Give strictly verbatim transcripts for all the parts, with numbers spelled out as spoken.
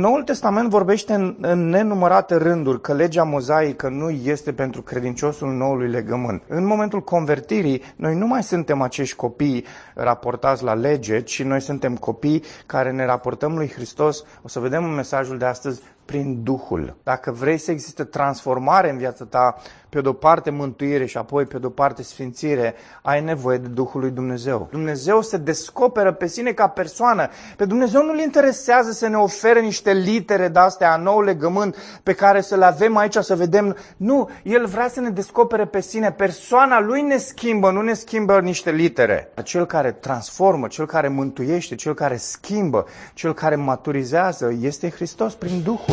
Noul Testament vorbește în, în nenumărate rânduri că legea mozaică nu este pentru credinciosul noului legământ. În momentul convertirii, noi nu mai suntem acești copii raportați la lege, ci noi suntem copii care ne raportăm lui Hristos. O să vedem în mesajul de astăzi, prin Duhul. Dacă vrei să existe transformare în viața ta, pe de-o parte mântuire și apoi pe de-o parte sfințire, ai nevoie de Duhul lui Dumnezeu. Dumnezeu se descoperă pe sine ca persoană. Pe Dumnezeu nu-L interesează să ne ofere niște litere de-astea a nou legământ pe care să le avem aici, să vedem. Nu, El vrea să ne descopere pe sine. Persoana Lui ne schimbă, nu ne schimbă niște litere. Cel care transformă, Cel care mântuiește, Cel care schimbă, Cel care maturizează este Hristos prin Duhul.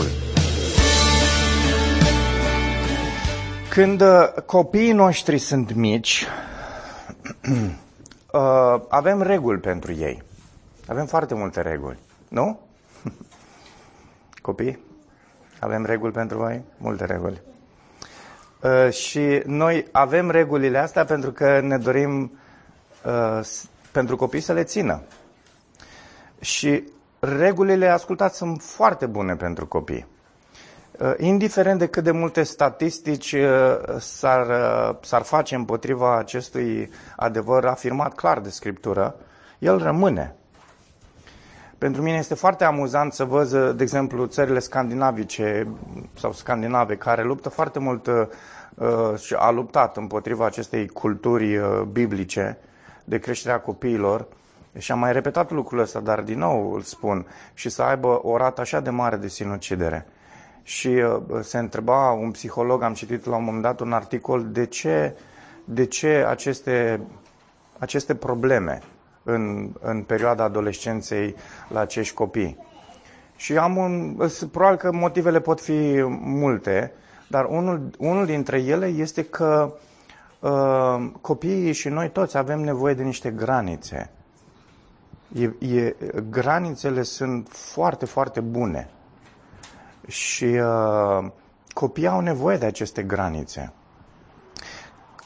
Când copiii noștri sunt mici, avem reguli pentru ei. Avem foarte multe reguli, nu? Copii, avem reguli pentru voi? Multe reguli. Și noi avem regulile astea pentru că ne dorim pentru copii să le țină. Și regulile, ascultați, sunt foarte bune pentru copii. Indiferent de cât de multe statistici s-ar, s-ar face împotriva acestui adevăr afirmat clar de Scriptură, el rămâne. Pentru mine este foarte amuzant să văd, de exemplu, țările scandinavice sau scandinave care luptă foarte mult și a luptat împotriva acestei culturi biblice de creșterea copiilor. Și am mai repetat lucrul ăsta, dar din nou îl spun, și să aibă o rată așa de mare de sinucidere. Și uh, se întreba un psiholog, am citit la un moment dat un articol, de ce, de ce aceste, aceste probleme în, în perioada adolescenței la acești copii. Și am un, probabil că motivele pot fi multe, dar unul, unul dintre ele este că uh, copiii și noi toți avem nevoie de niște granițe. E, e, granițele sunt foarte, foarte bune și uh, copiii au nevoie de aceste granițe.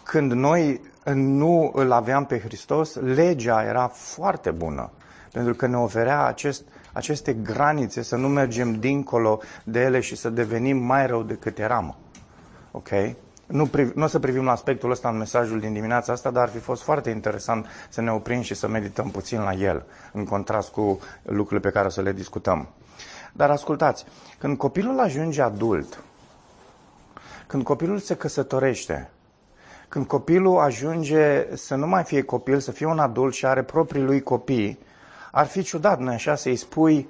Când noi nu îl aveam pe Hristos, legea era foarte bună, pentru că ne oferea acest, aceste granițe să nu mergem dincolo de ele și să devenim mai rău decât eram. Ok? Nu, nu o să privim la aspectul ăsta în mesajul din dimineața asta, dar ar fi fost foarte interesant să ne oprim și să medităm puțin la el, în contrast cu lucrurile pe care o să le discutăm. Dar ascultați, când copilul ajunge adult, când copilul se căsătorește, când copilul ajunge să nu mai fie copil, să fie un adult și are proprii lui copii, ar fi ciudat, nu-i așa, să-i spui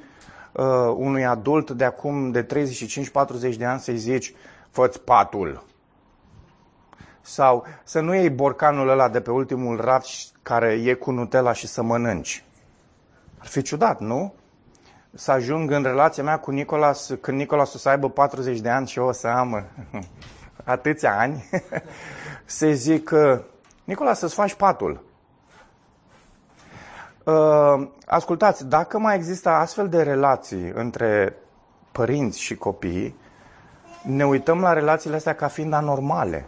uh, unui adult de acum de treizeci și cinci patruzeci de ani, să-i zici, fă-ți patul. Sau să nu iei borcanul ăla de pe ultimul raft care e cu Nutella și să mănânci. Ar fi ciudat, nu? Să ajung în relația mea cu Nicolas, când Nicolas o să aibă patruzeci de ani și eu o să am atâția ani, să-i zic, Nicolas, să-ți faci patul. Ascultați, dacă mai există astfel de relații între părinți și copii, ne uităm la relațiile astea ca fiind anormale.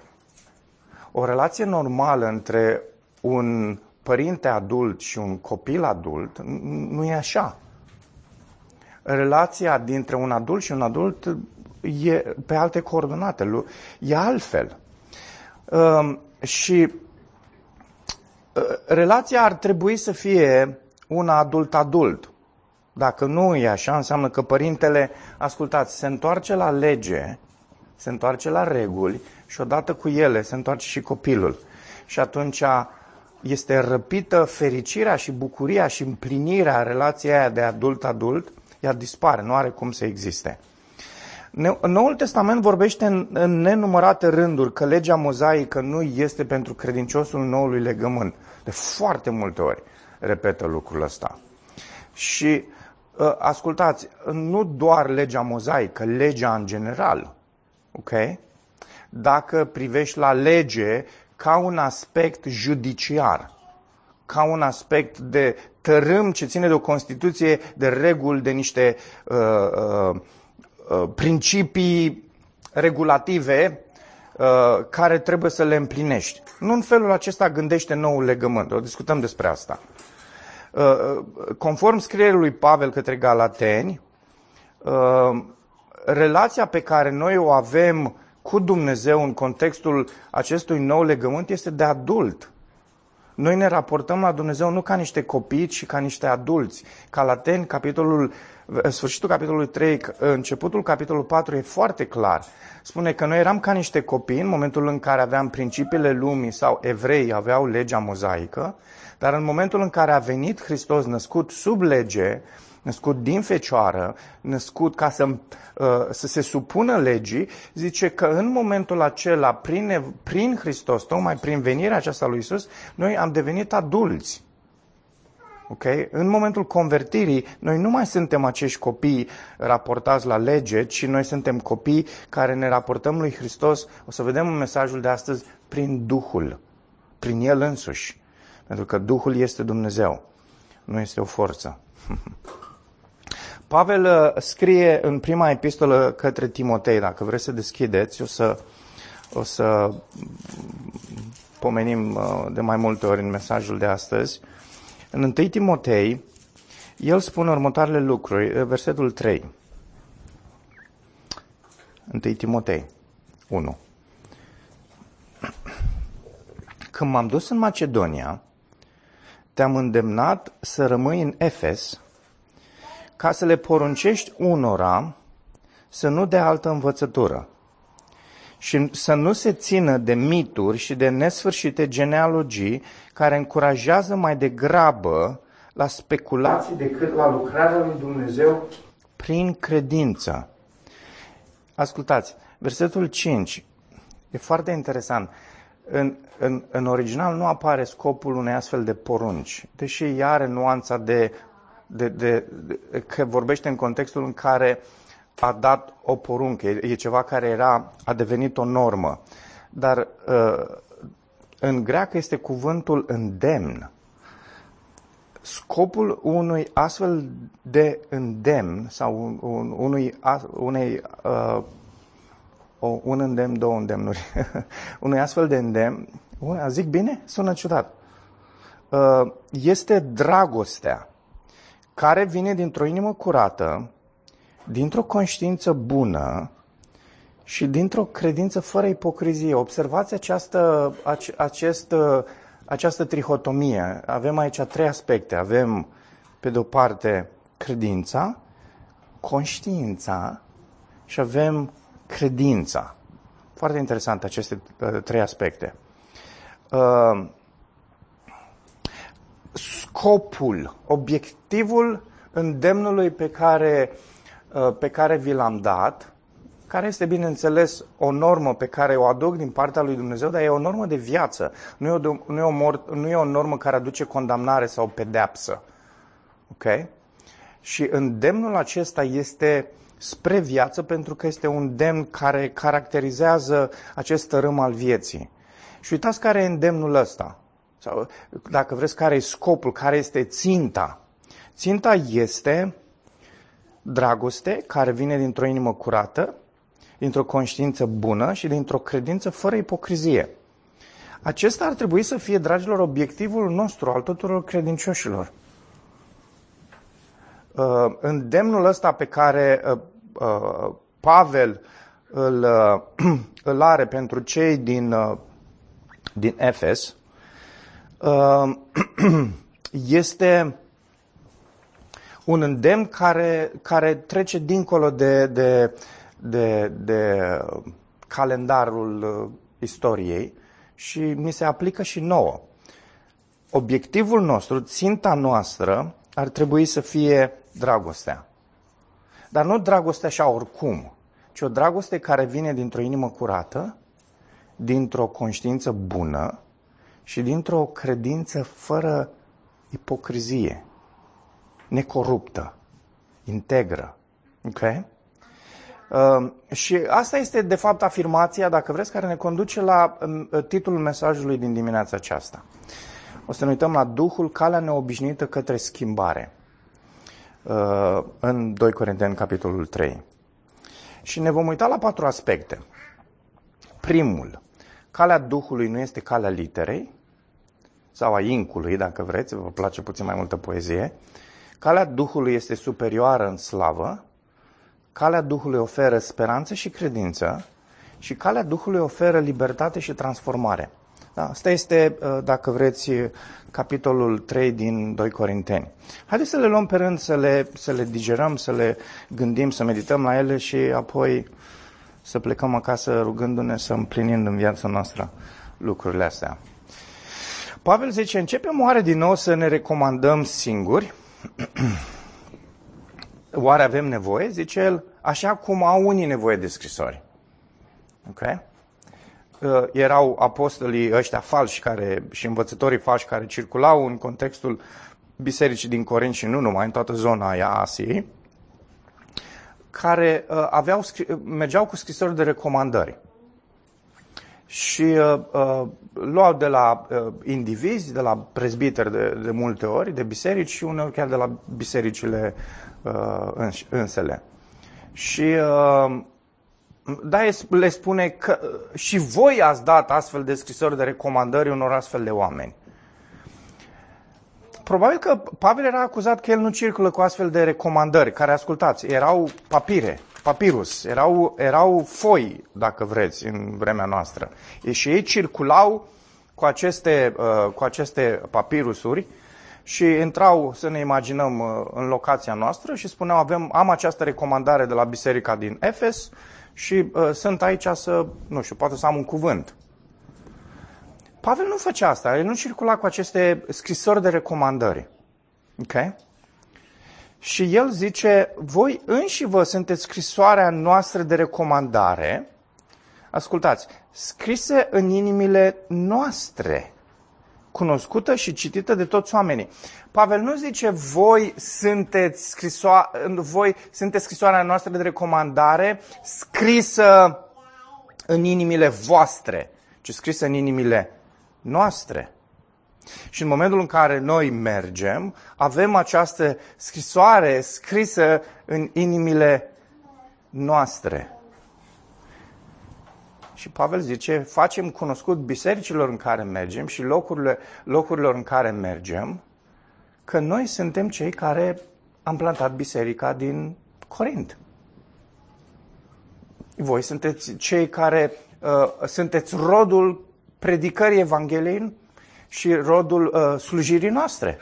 O relație normală între un părinte adult și un copil adult nu e așa. Relația dintre un adult și un adult e pe alte coordonate, e altfel. Și relația ar trebui să fie una adult-adult. Dacă nu e așa, înseamnă că părintele, ascultați, se întoarce la lege, se întoarce la reguli și odată cu ele se întoarce și copilul. Și atunci este răpită fericirea și bucuria și împlinirea relației aia de adult-adult, ea dispare, nu are cum să existe. Noul Testament vorbește în, în nenumărate rânduri că legea mozaică nu este pentru credinciosul noului legământ. De foarte multe ori repetă lucrul ăsta. Și ascultați, nu doar legea mozaică, legea în general. Okay? Dacă privești la lege ca un aspect judiciar, ca un aspect de tărâm ce ține de o Constituție, de reguli, de niște uh, uh, uh, principii regulative uh, care trebuie să le împlinești. Nu în felul acesta gândește noul legământ, o discutăm despre asta. Uh, conform scrierii lui Pavel către Galateni, uh, relația pe care noi o avem cu Dumnezeu în contextul acestui nou legământ este de adult. Noi ne raportăm la Dumnezeu nu ca niște copii, ci ca niște adulți. Galateni, capitolul, sfârșitul capitolului trei, începutul capitolului patru e foarte clar. Spune că noi eram ca niște copii în momentul în care aveam principiile lumii sau evrei aveau legea mozaică, dar în momentul în care a venit Hristos născut sub lege, născut din fecioară, născut ca să, să se supună legii, zice că în momentul acela, prin, prin Hristos, tocmai prin venirea aceasta lui Iisus, noi am devenit adulți. Okay? În momentul convertirii, noi nu mai suntem acești copii raportați la lege, ci noi suntem copii care ne raportăm lui Hristos, o să vedem în mesajul de astăzi, prin Duhul, prin El însuși. Pentru că Duhul este Dumnezeu, nu este o forță. Pavel scrie în prima epistolă către Timotei, dacă vreți să deschideți, o să, o să pomenim de mai multe ori în mesajul de astăzi. În întâi Timotei, el spune următoarele lucruri, versetul trei. întâi Timotei unu. Când m-am dus în Macedonia, te-am îndemnat să rămâi în Efes, ca să le poruncești unora să nu dea altă învățătură și să nu se țină de mituri și de nesfârșite genealogii care încurajează mai degrabă la speculații decât la lucrarea lui Dumnezeu prin credință. Ascultați, versetul cinci e foarte interesant. În, în, în original nu apare scopul unei astfel de porunci, deși ea are nuanța de De, de, de, că vorbește în contextul în care a dat o poruncă, e, e ceva care era, a devenit o normă. Dar uh, în greacă este cuvântul îndemn. Scopul unui astfel de îndemn sau un, un, unui, unei, uh, o, un îndemn, două îndemnuri, unui astfel de îndemn, una, zic bine? Sună ciudat. Uh, este dragostea care vine dintr-o inimă curată, dintr-o conștiință bună și dintr-o credință fără ipocrizie. Observați această, ace, această, această trihotomie. Avem aici trei aspecte. Avem, pe de-o parte, credința, conștiința și avem credința. Foarte interesant aceste trei aspecte. Uh, Scopul, obiectivul îndemnului pe care, pe care vi l-am dat, care este, bineînțeles, o normă pe care o aduc din partea lui Dumnezeu, dar e o normă de viață, nu e o, nu e o, mort, nu e o normă care aduce condamnare sau pedeapsă. Okay? Și îndemnul acesta este spre viață pentru că este un demn care caracterizează acest tărâm al vieții. Și uitați care e îndemnul ăsta. Sau, dacă vreți, care e scopul, care este ținta. Ținta este dragoste care vine dintr-o inimă curată, dintr-o conștiință bună și dintr-o credință fără ipocrizie. Acesta ar trebui să fie, dragilor, obiectivul nostru al tuturor credincioșilor. Îndemnul ăsta pe care Pavel îl, îl are pentru cei din, din Efes, este un îndemn care, care trece dincolo de, de, de, de calendarul istoriei și ni se aplică și nouă. Obiectivul nostru, ținta noastră, ar trebui să fie dragostea. Dar nu dragostea așa oricum, ci o dragoste care vine dintr-o inimă curată, dintr-o conștiință bună, și dintr-o credință fără ipocrizie, necoruptă, integră. Okay? Uh, și asta este, de fapt, afirmația, dacă vreți, care ne conduce la uh, titlul mesajului din dimineața aceasta. O să ne uităm la Duhul, calea neobișnuită către schimbare, uh, în doi Corinteni, capitolul trei. Și ne vom uita la patru aspecte. Primul, calea Duhului nu este calea literei, sau a incului, dacă vreți, vă place puțin mai multă poezie. Calea Duhului este superioară în slavă, Calea Duhului oferă speranță și credință și calea Duhului oferă libertate și transformare. Da? Asta este, dacă vreți, capitolul trei din doi Corinteni. Haideți să le luăm pe rând, să le, să le digerăm, să le gândim, să medităm la ele și apoi să plecăm acasă rugându-ne, să împlinim în viața noastră lucrurile astea. Pavel zice, începem oare din nou să ne recomandăm singuri? Oare avem nevoie? Zice el, așa cum au unii nevoie de scrisori. Okay? Erau apostolii ăștia falși care, și învățătorii falși care circulau în contextul bisericii din Corint și nu numai, în toată zona aia Asiei, care aveau, mergeau cu scrisori de recomandări. Și uh, uh, luau de la uh, indivizi, de la prezbiteri de, de multe ori, de biserici și uneori chiar de la bisericile uh, însele. Și uh, da, le spune că și voi ați dat astfel de scrisori de recomandări unor astfel de oameni. Probabil că Pavel era acuzat că el nu circulă cu astfel de recomandări, care, ascultați, erau papire. Papirus, erau, erau foi, dacă vreți, în vremea noastră. Și ei circulau cu aceste, cu aceste papirusuri și intrau, să ne imaginăm, în locația noastră și spuneau, avem, am această recomandare de la biserica din Efes și uh, sunt aici să, nu știu, poate să am un cuvânt. Pavel nu făcea asta, el nu circula cu aceste scrisori de recomandări. Ok? Și el zice, voi înși vă sunteți scrisoarea noastră de recomandare, ascultați, scrise în inimile noastre, cunoscută și citită de toți oamenii. Pavel nu zice, voi sunteți, scrisoa, voi sunteți scrisoarea noastră de recomandare scrisă în inimile voastre, ci scrisă în inimile noastre. Și în momentul în care noi mergem, avem această scrisoare scrisă în inimile noastre. Și Pavel zice, facem cunoscut bisericilor în care mergem și locurile, locurilor în care mergem, că noi suntem cei care am plantat biserica din Corint. Voi sunteți cei care uh, sunteți rodul predicării Evangheliei și rodul uh, slujirii noastre.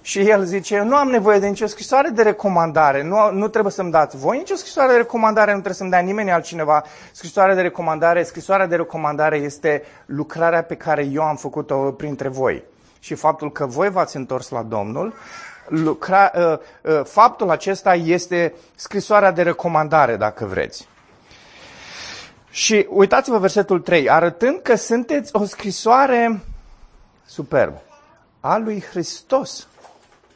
Și el zice, nu am nevoie de nicio scrisoare de recomandare, nu, nu trebuie să-mi dați voi nicio scrisoare de recomandare, nu trebuie să-mi dea nimeni altcineva scrisoarea de recomandare. Scrisoarea de recomandare este lucrarea pe care eu am făcut-o printre voi. Și faptul că voi v-ați întors la Domnul, lucra, uh, uh, faptul acesta este scrisoarea de recomandare, dacă vreți. Și uitați-vă versetul trei, arătând că sunteți o scrisoare... superb, a lui Hristos,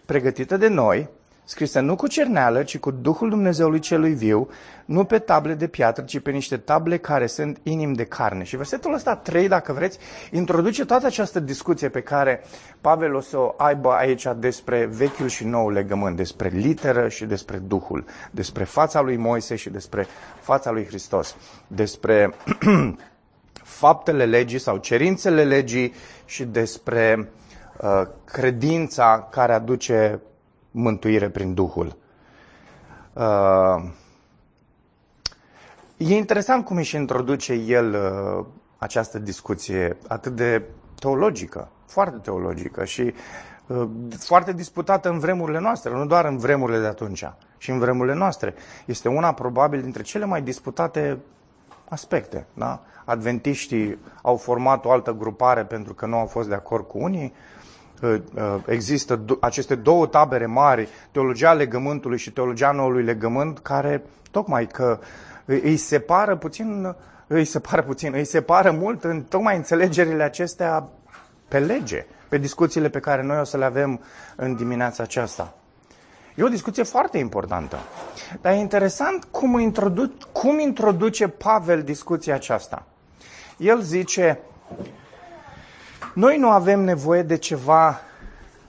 pregătită de noi, scrisă nu cu cerneală, ci cu Duhul Dumnezeului Celui Viu, nu pe table de piatră, ci pe niște table care sunt inimi de carne. Și versetul ăsta trei, dacă vreți, introduce toată această discuție pe care Pavel o să o aibă aici despre Vechiul și Noul Legământ, despre literă și despre Duhul, despre fața lui Moise și despre fața lui Hristos, despre... faptele legii sau cerințele legii și despre uh, credința care aduce mântuire prin Duhul. Uh, e interesant cum își introduce el uh, această discuție atât de teologică, foarte teologică și uh, foarte disputată în vremurile noastre, nu doar în vremurile de atunci, și în vremurile noastre. Este una probabil dintre cele mai disputate aspecte, da? Adventiștii au format o altă grupare pentru că nu au fost de acord cu unii. Există aceste două tabere mari, teologia legământului și teologia noului legământ, care tocmai că îi separă puțin, îi separă puțin, îi separă mult în tocmai înțelegerile acestea pe lege, pe discuțiile pe care noi o să le avem în dimineața aceasta. E o discuție foarte importantă. Dar e interesant cum, introdu- cum introduce Pavel discuția aceasta. El zice, noi nu avem nevoie de ceva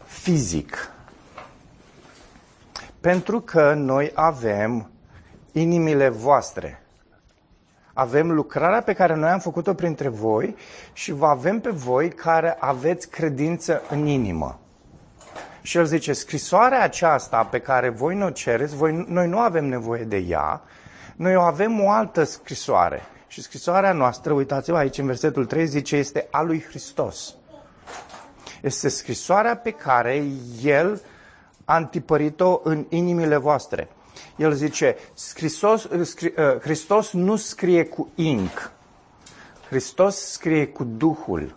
fizic, pentru că noi avem inimile voastre. Avem lucrarea pe care noi am făcut-o printre voi și vă avem pe voi care aveți credință în inimă. Și el zice, scrisoarea aceasta pe care voi nu o cereți, voi, noi nu avem nevoie de ea, noi avem o altă scrisoare. Și scrisoarea noastră, uitați-vă aici în versetul trei, zice, este a lui Hristos. Este scrisoarea pe care el a întipărit-o în inimile voastre. El zice, Hristos, Hristos nu scrie cu inc, Hristos scrie cu Duhul.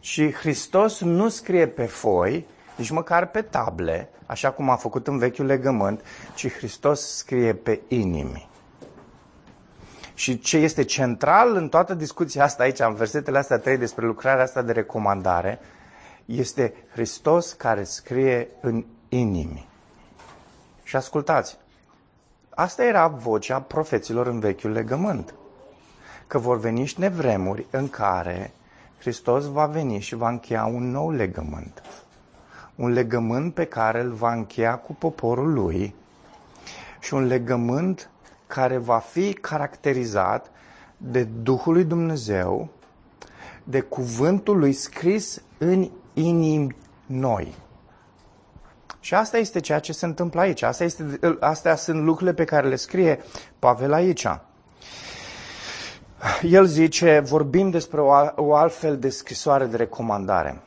Și Hristos nu scrie pe foi, nici măcar pe table, așa cum a făcut în vechiul legământ, ci Hristos scrie pe inimi. Și ce este central în toată discuția asta aici, în versetele astea trei despre lucrarea asta de recomandare, este Hristos care scrie în inimi. Și ascultați, asta era vocea profeților în vechiul legământ, că vor veni niște vremuri în care Hristos va veni și va încheia un nou legământ. Un legământ pe care îl va încheia cu poporul lui și un legământ care va fi caracterizat de Duhul lui Dumnezeu, de cuvântul lui scris în inimi noi. Și asta este ceea ce se întâmplă aici. Asta este, astea sunt lucrurile pe care le scrie Pavel aici. El zice, vorbim despre o altfel de scrisoare de recomandare,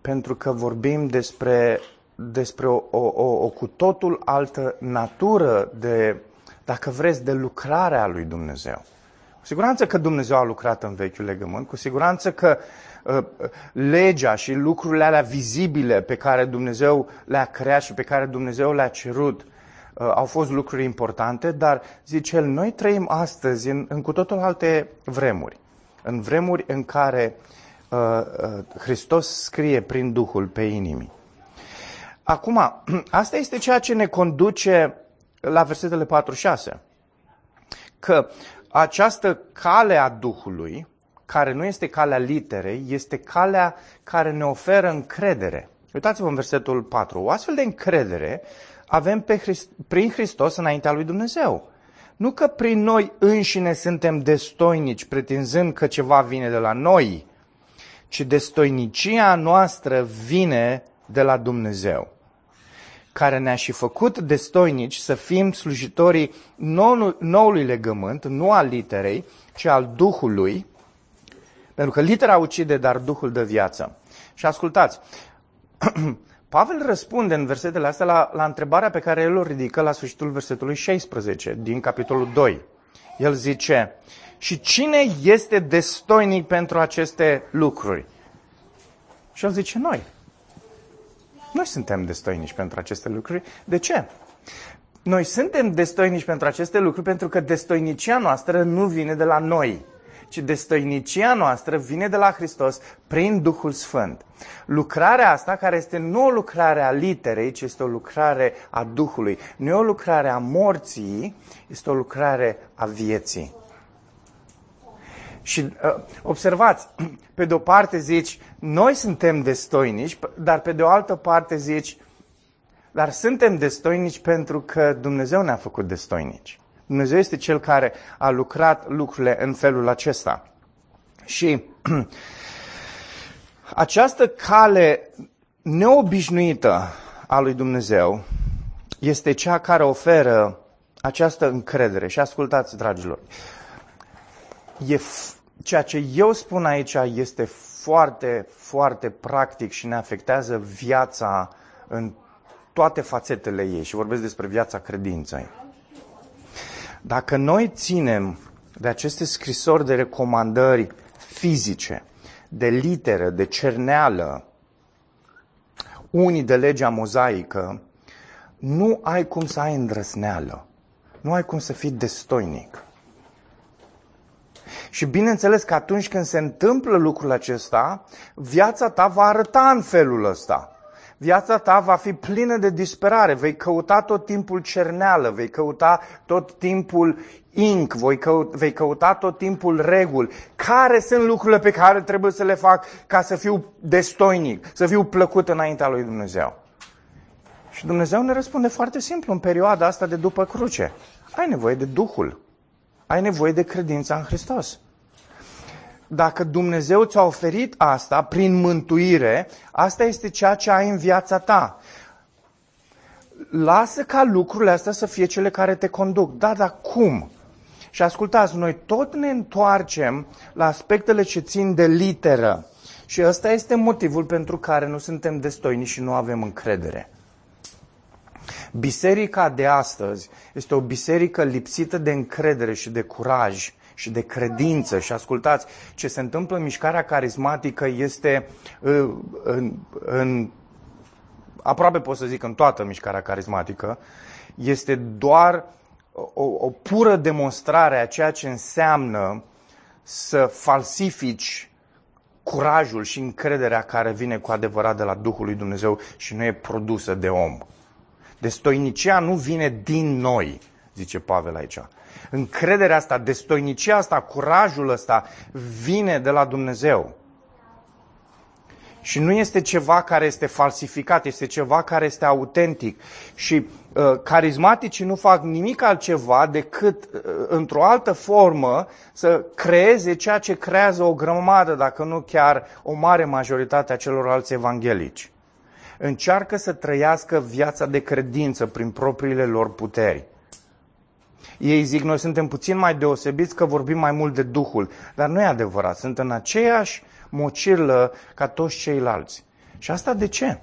pentru că vorbim despre, despre o, o, o, o cu totul altă natură de, dacă vreți, de lucrarea lui Dumnezeu. Cu siguranță că Dumnezeu a lucrat în vechiul legământ, cu siguranță că uh, legea și lucrurile alea vizibile pe care Dumnezeu le-a creat și pe care Dumnezeu le-a cerut uh, au fost lucruri importante, dar, zice el, noi trăim astăzi în, în cu totul alte vremuri, în vremuri în care uh, uh, Hristos scrie prin Duhul pe inimi. Acum, asta este ceea ce ne conduce la versetele patru șase, că această cale a Duhului, care nu este calea literei, este calea care ne oferă încredere. Uitați-vă în versetul patru. O astfel de încredere avem pe Hrist- prin Hristos înaintea lui Dumnezeu. Nu că prin noi înșine suntem destoinici, pretinzând că ceva vine de la noi, ci destoinicia noastră vine de la Dumnezeu, care ne-a și făcut destoinici să fim slujitorii noului legământ, nu al literei, ci al Duhului, pentru că litera ucide, dar Duhul dă viață. Și ascultați, Pavel răspunde în versetele astea la, la întrebarea pe care el o ridică la sfârșitul versetului șaisprezece din capitolul doi. El zice, și cine este destoinic pentru aceste lucruri? Și el zice, noi. Noi suntem destoinici pentru aceste lucruri. De ce? Noi suntem destoinici pentru aceste lucruri pentru că destoinicia noastră nu vine de la noi, ci destoinicia noastră vine de la Hristos prin Duhul Sfânt. Lucrarea asta, care este nu o lucrare a literei, ci este o lucrare a Duhului. Nu e o lucrare a morții, este o lucrare a vieții. Și uh, observați, pe de o parte zici, noi suntem destoinici, dar pe de o altă parte zici, dar suntem destoinici pentru că Dumnezeu ne-a făcut destoinici. Dumnezeu este Cel care a lucrat lucrurile în felul acesta. Și uh, această cale neobișnuită a lui Dumnezeu este cea care oferă această încredere. Și ascultați, dragilor, E f- ceea ce eu spun aici este foarte, foarte practic și ne afectează viața în toate fațetele ei. Și vorbesc despre viața credinței. Dacă noi ținem de aceste scrisori de recomandări fizice, de literă, de cerneală, unii de legea mozaică, nu ai cum să ai îndrăsneală. Nu ai cum să fii destoinic. Și bineînțeles că atunci când se întâmplă lucrul acesta, viața ta va arăta în felul ăsta. Viața ta va fi plină de disperare, vei căuta tot timpul cerneală, vei căuta tot timpul inc, vei căuta tot timpul reguli. Care sunt lucrurile pe care trebuie să le fac ca să fiu destoinic, să fiu plăcut înaintea lui Dumnezeu? Și Dumnezeu ne răspunde foarte simplu în perioada asta de după cruce. Ai nevoie de Duhul. Ai nevoie de credința în Hristos. dacă Dumnezeu ți-a oferit asta prin mântuire, asta este ceea ce ai în viața ta. Lasă ca lucrurile astea să fie cele care te conduc. Da, dar cum? Și ascultați, noi tot ne întoarcem la aspectele ce țin de literă. Și ăsta este motivul pentru care nu suntem destoini și nu avem încredere. Biserica de astăzi este o biserică lipsită de încredere și de curaj și de credință. Și ascultați, ce se întâmplă în mișcarea carismatică este în, în, aproape pot să zic în toată mișcarea carismatică, este doar o, o pură demonstrare a ceea ce înseamnă să falsifici curajul și încrederea care vine cu adevărat de la Duhul lui Dumnezeu și nu e produsă de om. Destoinicia nu vine din noi, zice Pavel aici. Încrederea asta, destoinicia asta, curajul ăsta vine de la Dumnezeu. Și nu este ceva care este falsificat, este ceva care este autentic. Și uh, carismaticii nu fac nimic altceva decât, uh, într-o altă formă, să creeze ceea ce creează o grămadă, dacă nu chiar o mare majoritate a celorlalți evanghelici. Încearcă să trăiască viața de credință prin propriile lor puteri. Ei zic, noi suntem puțin mai deosebiți că vorbim mai mult de Duhul, dar nu e adevărat, sunt în aceeași mocirlă ca toți ceilalți. Și asta de ce?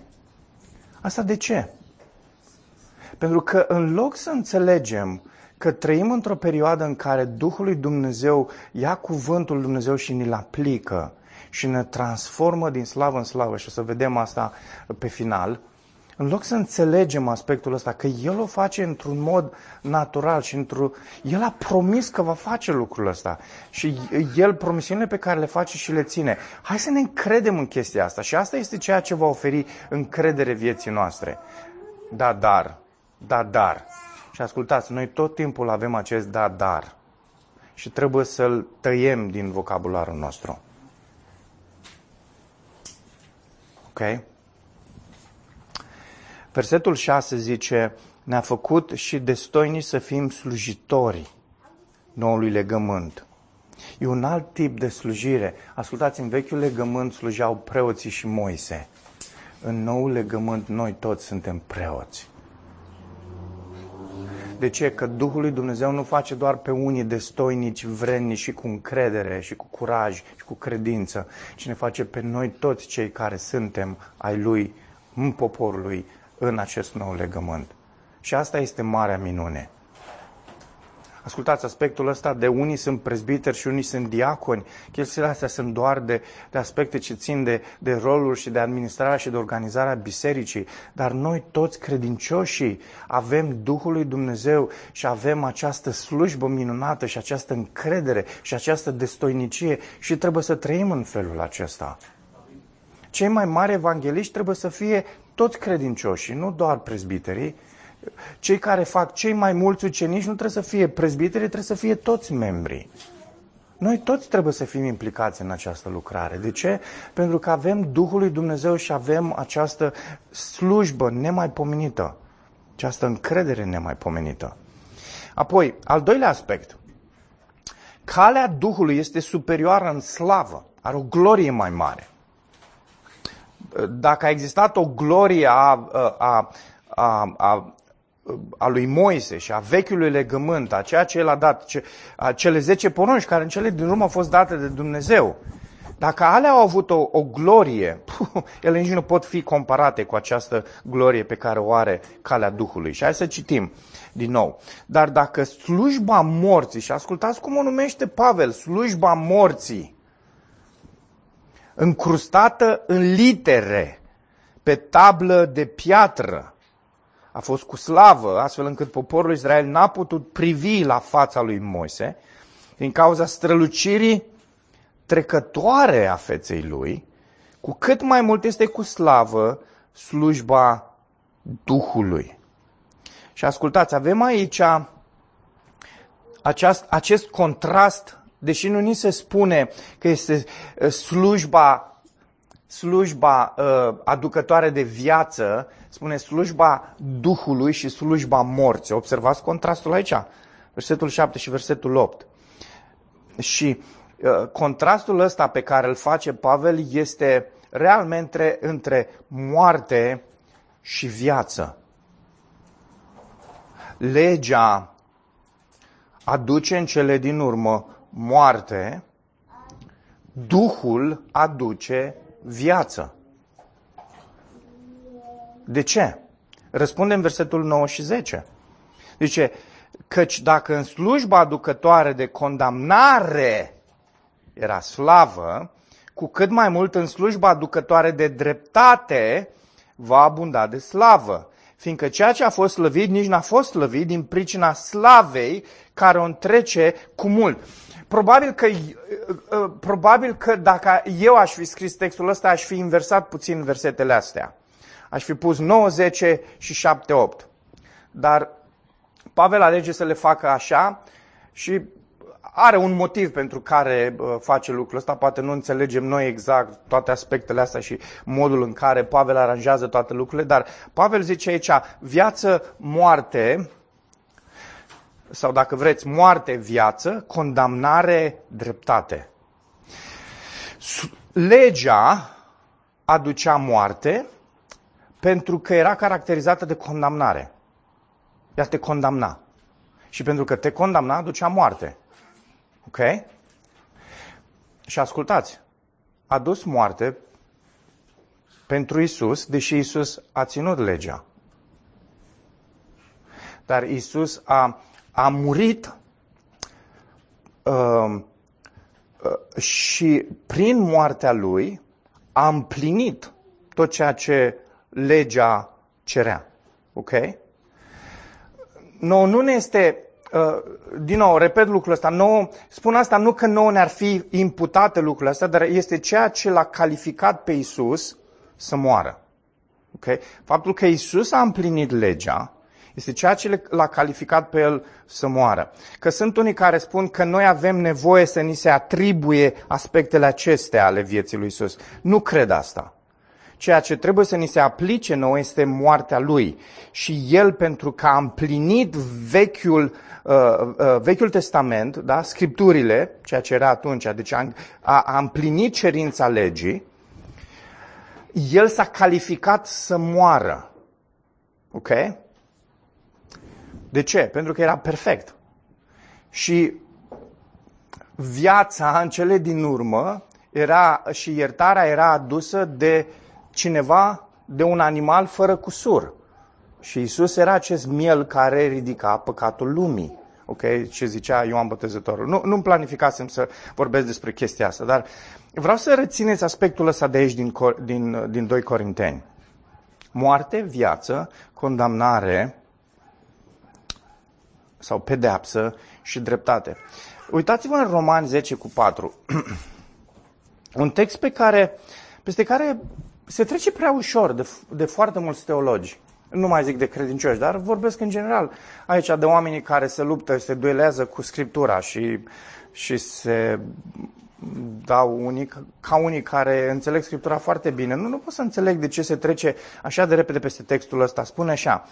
Asta de ce? Pentru că în loc să înțelegem că trăim într-o perioadă în care Duhul lui Dumnezeu ia cuvântul lui Dumnezeu și ni-l aplică și ne transformă din slavă în slavă, și o să vedem asta pe final, în loc să înțelegem aspectul ăsta, că El o face într-un mod natural și într-un... El a promis că va face lucrul ăsta și El promisiunile pe care le face și le ține. Hai să ne încredem în chestia asta și asta este ceea ce va oferi încredere vieții noastre. Da, dar, da, dar. Și ascultați, noi tot timpul avem acest da, dar și trebuie să-l tăiem din vocabularul nostru. Ok? Versetul șase zice, ne-a făcut și destoini să fim slujitori noului legământ. E un alt tip de slujire. Ascultați, în vechiul legământ slujeau preoții și Moise. În noul legământ noi toți suntem preoți. De ce? Că Duhul lui Dumnezeu nu face doar pe unii destoinici, vrednici și cu încredere și cu curaj și cu credință, ci ne face pe noi toți cei care suntem ai Lui, în poporul Lui, în acest nou legământ. Și asta este marea minune. Ascultați, aspectul ăsta de unii sunt prezbiteri și unii sunt diaconi, chestiile astea sunt doar de, de aspecte ce țin de, de roluri și de administrarea și de organizarea bisericii, dar noi toți credincioșii avem Duhul lui Dumnezeu și avem această slujbă minunată și această încredere și această destoinicie și trebuie să trăim în felul acesta. Cei mai mari evangheliști trebuie să fie toți credincioșii, nu doar prezbiterii. Cei care fac cei mai mulți ucenici nu trebuie să fie prezbiterii, trebuie să fie toți membrii. Noi toți trebuie să fim implicați în această lucrare. De ce? Pentru că avem Duhul lui Dumnezeu și avem această slujbă nemaipomenită, această încredere nemaipomenită. Apoi, al doilea aspect. Calea Duhului este superioară în slavă, are o glorie mai mare. Dacă a existat o glorie a, a, a, a, a lui Moise și a vechiului legământ, a ceea ce el a dat, ce, a cele zece porunci care în cele din urmă au fost date de Dumnezeu, dacă alea au avut o, o glorie, puh, ele nici nu pot fi comparate cu această glorie pe care o are calea Duhului. Și hai să citim din nou. Dar dacă slujba morții, și ascultați cum o numește Pavel, slujba morții, încrustată în litere, pe tablă de piatră, a fost cu slavă, astfel încât poporul Israel n-a putut privi la fața lui Moise, din cauza strălucirii trecătoare a feței lui, cu cât mai mult este cu slavă slujba Duhului. Și ascultați, avem aici aceast, acest contrast. Deși nu ni se spune că este slujba, slujba aducătoare de viață, spune slujba Duhului și slujba morții. Observați contrastul aici, versetul șapte și versetul opt. Și Contrastul ăsta pe care îl face Pavel este realmente între moarte și viață. Legea aduce în cele din urmă moarte, Duhul aduce viață. De ce? Răspunde în versetul nouă și zece. Zice, căci dacă în slujba aducătoare de condamnare era slavă, cu cât mai mult în slujba aducătoare de dreptate va abunda de slavă, fiindcă ceea ce a fost slăvit nici n-a fost slăvit din pricina slavei care o întrece cu mult. Probabil că, probabil că dacă eu aș fi scris textul ăsta, aș fi inversat puțin versetele astea. Aș fi pus nouă, zece și șapte, opt. Dar Pavel alege să le facă așa și are un motiv pentru care face lucrul ăsta. Poate nu înțelegem noi exact toate aspectele astea și modul în care Pavel aranjează toate lucrurile, dar Pavel zice aici viață, moarte, sau dacă vreți moarte, viață, condamnare, dreptate. Legea aducea moarte pentru că era caracterizată de condamnare. Ea te condamna. Și pentru că te condamna, aducea moarte. Ok? Și ascultați, a dus moarte pentru Iisus, deși Iisus a ținut legea. Dar Iisus a, a murit uh, uh, și prin moartea Lui a împlinit tot ceea ce legea cerea. Ok? Nouă nu ne este, uh, din nou, repet lucrul ăsta, nouă, spun asta nu că nouă ne-ar fi imputate lucrul ăsta, dar este ceea ce l-a calificat pe Iisus să moară. Okay? Faptul că Iisus a împlinit legea este ceea ce l-a calificat pe El să moară. Că sunt unii care spun că noi avem nevoie să ni se atribuie aspectele acestea ale vieții lui Iisus. Nu cred asta. Ceea ce trebuie să ni se aplice nouă este moartea Lui. Și El, pentru că a împlinit Vechiul, uh, uh, Vechiul Testament, da? Scripturile, ceea ce era atunci, deci a, a împlinit cerința legii, El s-a calificat să moară. Ok? De ce? Pentru că era perfect. Și viața, în cele din urmă, era, și iertarea era adusă de cineva, de un animal fără cusur. Și Iisus era acest miel care ridica păcatul lumii. Ok? Ce zicea Ioan Botezătorul. Nu, nu-mi planificasem să vorbesc despre chestia asta, dar vreau să rețineți aspectul ăsta de aici din, din, din doi Corinteni. Moarte, viață, condamnare sau pedeapsă și dreptate. Uitați-vă în Romani zece cu patru. Un text pe care, peste care se trece prea ușor de, de foarte mulți teologi. Nu mai zic de credincioși, dar vorbesc în general aici de oamenii care se luptă, se duelează cu Scriptura și, și se dau unii, ca unii care înțeleg Scriptura foarte bine. Nu, nu pot să înțeleg de ce se trece așa de repede peste textul ăsta. Spune așa,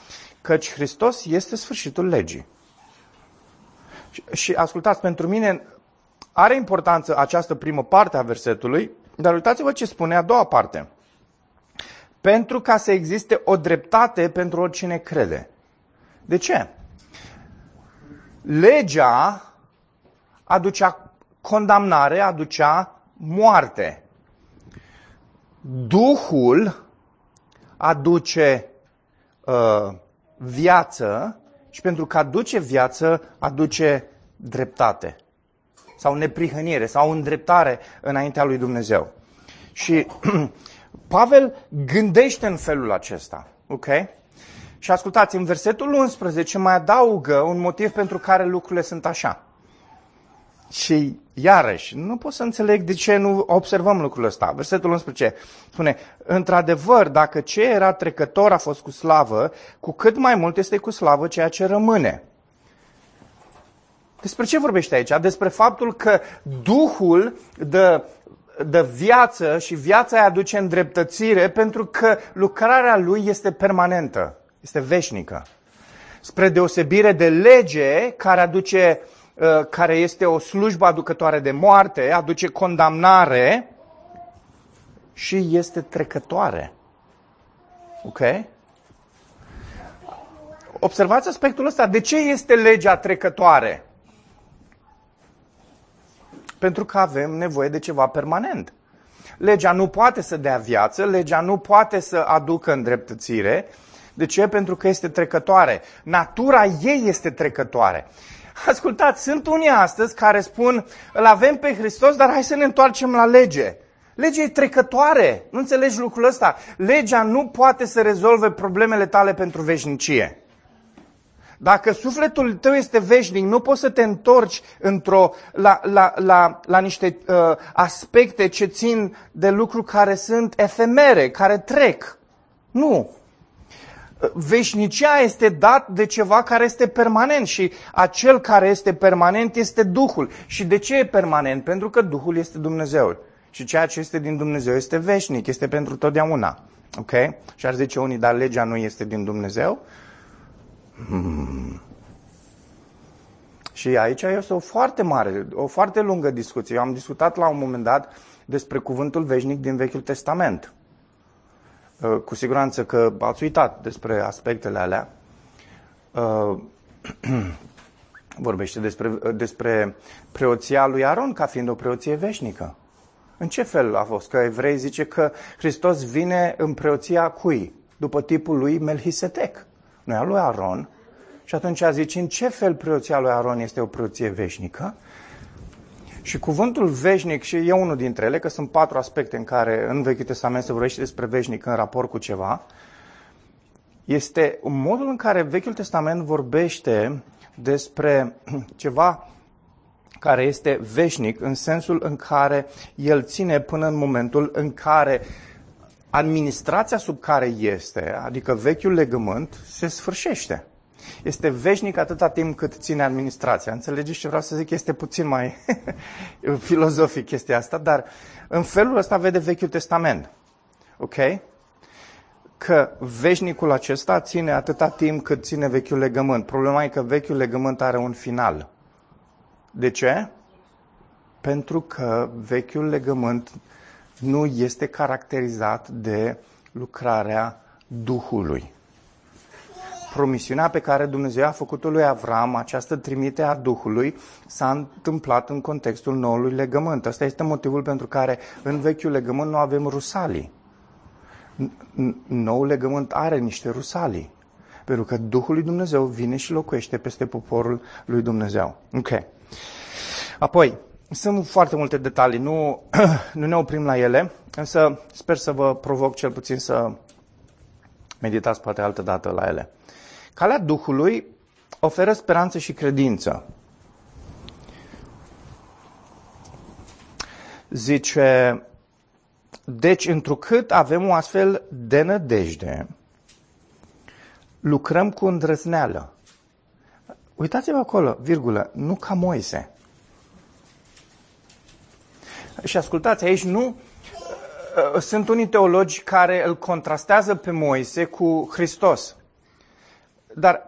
căci Hristos este sfârșitul legii. Și ascultați, pentru mine are importanță această primă parte a versetului, dar uitați-vă ce spune a doua parte. Pentru ca să existe o dreptate pentru oricine crede. De ce? Legea aducea condamnare, aducea moarte. Duhul aduce uh, viață. Și pentru că aduce viață, aduce dreptate sau neprihănire sau îndreptare înaintea lui Dumnezeu. Și Pavel gândește în felul acesta. Okay? Și ascultați, în versetul unsprezece mai adaugă un motiv pentru care lucrurile sunt așa. Și iarăși, nu pot să înțeleg de ce nu observăm lucrul ăsta. Versetul unsprezece spune, într-adevăr, dacă ce era trecător a fost cu slavă, cu cât mai mult este cu slavă ceea ce rămâne. Despre ce vorbește aici? Despre faptul că Duhul dă, dă viață și viața îi aduce îndreptățire pentru că lucrarea Lui este permanentă, este veșnică. Spre deosebire de lege care aduce care este o slujbă aducătoare de moarte, aduce condamnare și este trecătoare. Ok? Observați aspectul ăsta. De ce este legea trecătoare? Pentru că avem nevoie de ceva permanent. Legea nu poate să dea viață, legea nu poate să aducă îndreptățire. De ce? Pentru că este trecătoare. Natura ei este trecătoare. Ascultați, sunt unii astăzi care spun, îl avem pe Hristos, dar hai să ne întoarcem la lege. Legea e trecătoare. Nu înțelegi lucrul ăsta? Legea nu poate să rezolve problemele tale pentru veșnicie. Dacă sufletul tău este veșnic, nu poți să te întorci într-o, la, la, la, la niște uh, aspecte ce țin de lucruri care sunt efemere, care trec. Nu. Veșnicia este dat de ceva care este permanent și acel care este permanent este Duhul. Și de ce e permanent? Pentru că Duhul este Dumnezeul. Și ceea ce este din Dumnezeu este veșnic, este pentru totdeauna. Ok? Și ar zice unii, dar legea nu este din Dumnezeu? Hmm. Și aici este o foarte mare, o foarte lungă discuție. Eu am discutat la un moment dat despre cuvântul veșnic din Vechiul Testament. Cu siguranță că ați uitat despre aspectele alea. Vorbește despre, despre preoția lui Aron ca fiind o preoție veșnică. În ce fel a fost? Că Evrei zice că Hristos vine în preoția cui? După tipul lui Melchisedec. Nu e a lui Aron. Și atunci zice, în ce fel preoția lui Aron este o preoție veșnică? Și cuvântul veșnic, și e unul dintre ele, că sunt patru aspecte în care în Vechiul Testament se vorbește despre veșnic în raport cu ceva, este modul în care Vechiul Testament vorbește despre ceva care este veșnic în sensul în care el ține până în momentul în care administrația sub care este, adică vechiul legământ, se sfârșește. Este veșnic atâta timp cât ține administrația. Înțelegeți ce vreau să zic? Este puțin mai filozofic chestia asta, dar în felul ăsta vede Vechiul Testament. Ok? Că veșnicul acesta ține atâta timp cât ține vechiul legământ. Problema e că vechiul legământ are un final. De ce? Pentru că vechiul legământ nu este caracterizat de lucrarea Duhului. Promisiunea pe care Dumnezeu a făcut-o lui Avram, această trimitere a Duhului, s-a întâmplat în contextul noului legământ. Asta este motivul pentru care în vechiul legământ nu avem rusalii. Noul legământ are niște rusalii, pentru că Duhul lui Dumnezeu vine și locuiește peste poporul lui Dumnezeu. Ok. Apoi, sunt foarte multe detalii, nu, nu ne oprim la ele, însă sper să vă provoc cel puțin să meditați poate altă dată la ele. Calea Duhului oferă speranță și credință. Zice, deci întrucât avem o astfel de nădejde, lucrăm cu îndrăzneală. Uitați-vă acolo, virgulă, nu ca Moise. Și ascultați, aici nu sunt unii teologi care îl contrastează pe Moise cu Hristos. Dar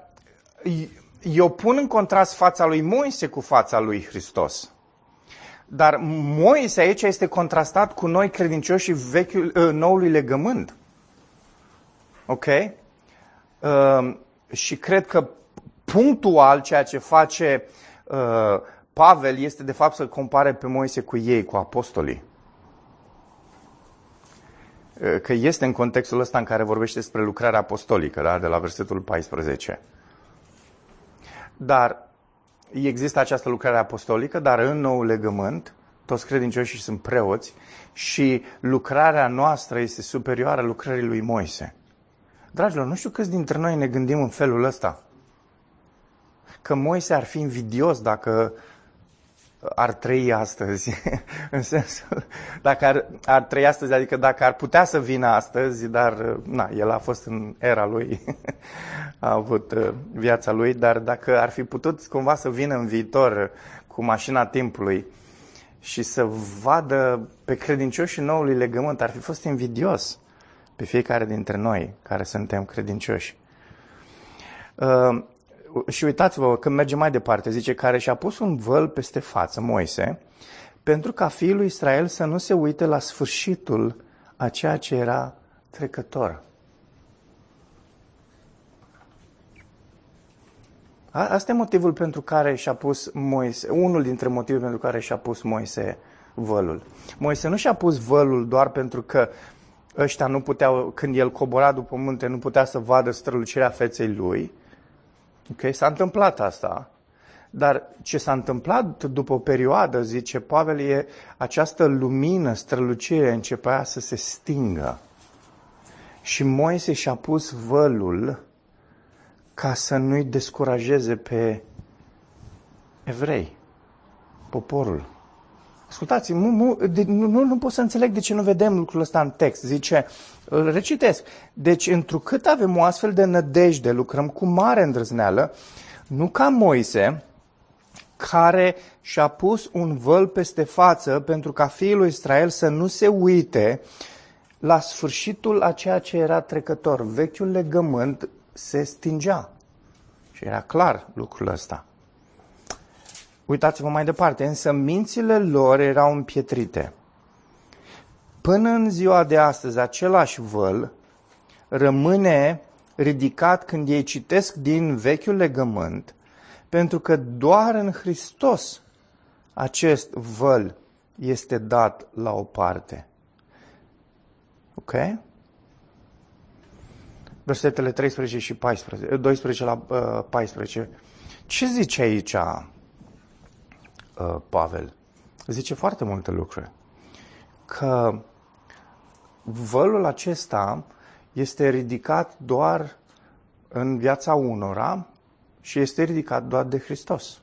eu pun în contrast fața lui Moise cu fața lui Hristos. Dar Moise aici este contrastat cu noi credincioșii vechiul, noului legământ. Ok? Uh, și cred că punctual ceea ce face uh, Pavel este de fapt să-l compare pe Moise cu ei, cu apostolii. Că este în contextul ăsta în care vorbește despre lucrarea apostolică, da? De la versetul paisprezece. Dar există această lucrare apostolică, dar în noul legământ, toți credincioșii sunt preoți și lucrarea noastră este superioară lucrării lui Moise. Dragilor, nu știu câți dintre noi ne gândim în felul ăsta. Că Moise ar fi invidios dacă ar trăi astăzi, în sensul, dacă ar, ar trăi astăzi, adică dacă ar putea să vină astăzi, dar, na, el a fost în era lui, a avut viața lui, dar dacă ar fi putut cumva să vină în viitor cu mașina timpului și să vadă pe credincioșii noului legământ, ar fi fost invidios pe fiecare dintre noi care suntem credincioși. Uh, și uitați-vă când merge mai departe, zice, care și-a pus un văl peste față, Moise, pentru ca fiii lui Israel să nu se uite la sfârșitul a ceea ce era trecător. Asta e motivul pentru care și-a pus Moise, unul dintre motivele pentru care și-a pus Moise vălul. Moise nu și-a pus vălul doar pentru că ăștia nu puteau, când el cobora după munte, nu putea să vadă strălucirea feței lui. Okay? S-a întâmplat asta. Dar ce s-a întâmplat după o perioadă, zice Pavel, e această lumină, strălucire, începea să se stingă. Și Moise și-a pus vălul ca să nu-i descurajeze pe evrei, poporul. Ascultați, nu, nu, nu, nu pot să înțeleg de ce nu vedem lucrul ăsta în text. Zice, îl recitesc. Deci, întrucât avem o astfel de nădejde, lucrăm cu mare îndrăzneală, nu ca Moise, care și-a pus un văl peste față pentru ca fiii lui Israel să nu se uite la sfârșitul a ceea ce era trecător. Vechiul legământ se stingea. Și era clar lucrul ăsta. Uitați-vă mai departe. Însă mințile lor erau împietrite. Până în ziua de astăzi, același văl rămâne ridicat când ei citesc din vechiul legământ, pentru că doar în Hristos acest văl este dat la o parte. Ok? Versetele treisprezece și paisprezece, doisprezece la uh, paisprezece. Ce zice aici uh, Pavel? Zice foarte multe lucruri. Că vălul acesta este ridicat doar în viața unora și este ridicat doar de Hristos.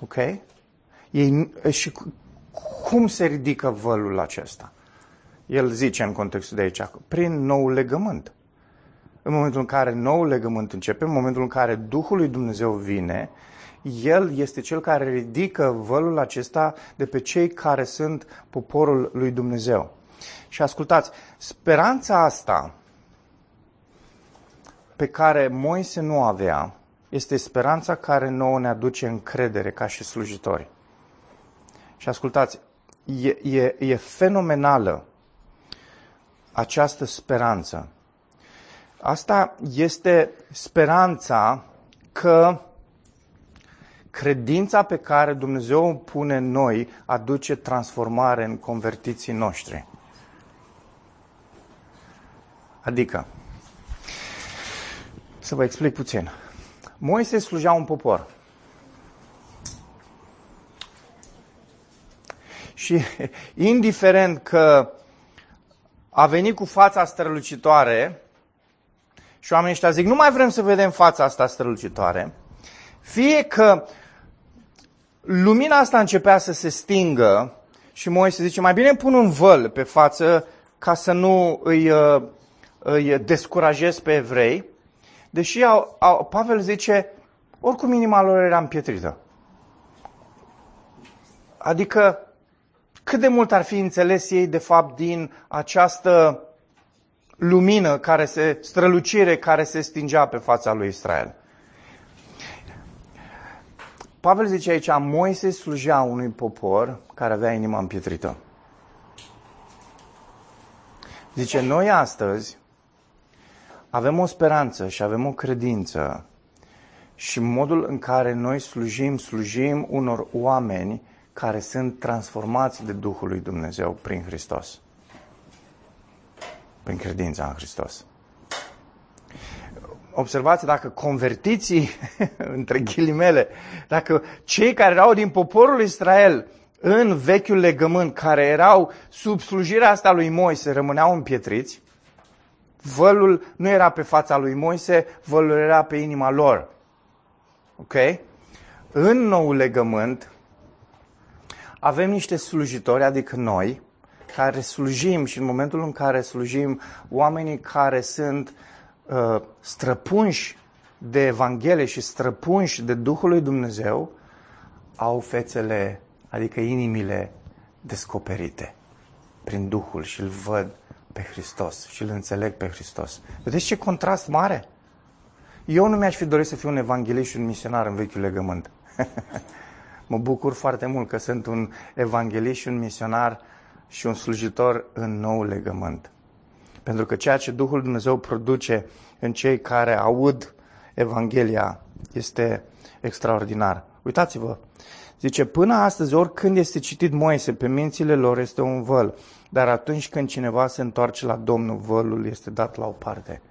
Ok? Ei, și cum se ridică vălul acesta? El zice în contextul de aici, prin noul legământ. În momentul în care noul legământ începe, în momentul în care Duhul lui Dumnezeu vine, El este Cel care ridică vălul acesta de pe cei care sunt poporul lui Dumnezeu. Și ascultați, speranța asta pe care Moise nu avea, este speranța care nouă ne aduce încredere ca și slujitori. Și ascultați, e, e, e fenomenală această speranță. Asta este speranța că credința pe care Dumnezeu o pune în noi aduce transformare în convertiții noștri. Adică, să vă explic puțin. Moise slujea un popor. Și indiferent că a venit cu fața strălucitoare, și oamenii ăștia zic, nu mai vrem să vedem fața asta strălucitoare. Fie că lumina asta începea să se stingă și Moise zice, mai bine pun un văl pe față ca să nu îi, îi descurajez pe evrei. Deși au, au, Pavel zice, oricum inima lor era împietrită. Adică cât de mult ar fi înțeles ei de fapt din această lumină, care se, strălucire care se stingea pe fața lui Israel. Pavel zice aici, Moise slujea unui popor care avea inima împietrită. Zice, noi astăzi avem o speranță și avem o credință și modul în care noi slujim, slujim unor oameni care sunt transformați de Duhul lui Dumnezeu prin Hristos. Prin credința în Hristos. Observați, dacă convertiții, între ghilimele, dacă cei care erau din poporul Israel în vechiul legământ, care erau sub slujirea asta lui Moise, rămâneau împietriți, vălul nu era pe fața lui Moise, vălul era pe inima lor. Ok? În noul legământ avem niște slujitori, adică noi, care slujim și în momentul în care slujim oamenii care sunt uh, străpunși de Evanghelie și străpunși de Duhul lui Dumnezeu, au fețele, adică inimile descoperite prin Duhul și îl văd pe Hristos și îl înțeleg pe Hristos. Vedeți ce contrast mare? Eu nu mi-aș fi dorit să fiu un evanghelist și un misionar în vechiul legământ. Mă bucur foarte mult că sunt un evanghelist și un misionar și un slujitor în noul legământ. Pentru că ceea ce Duhul Dumnezeu produce în cei care aud Evanghelia este extraordinar. Uitați-vă, zice, până astăzi, oricând este citit Moise, pe mințile lor este un văl, dar atunci când cineva se întoarce la Domnul, vălul este dat la o parte.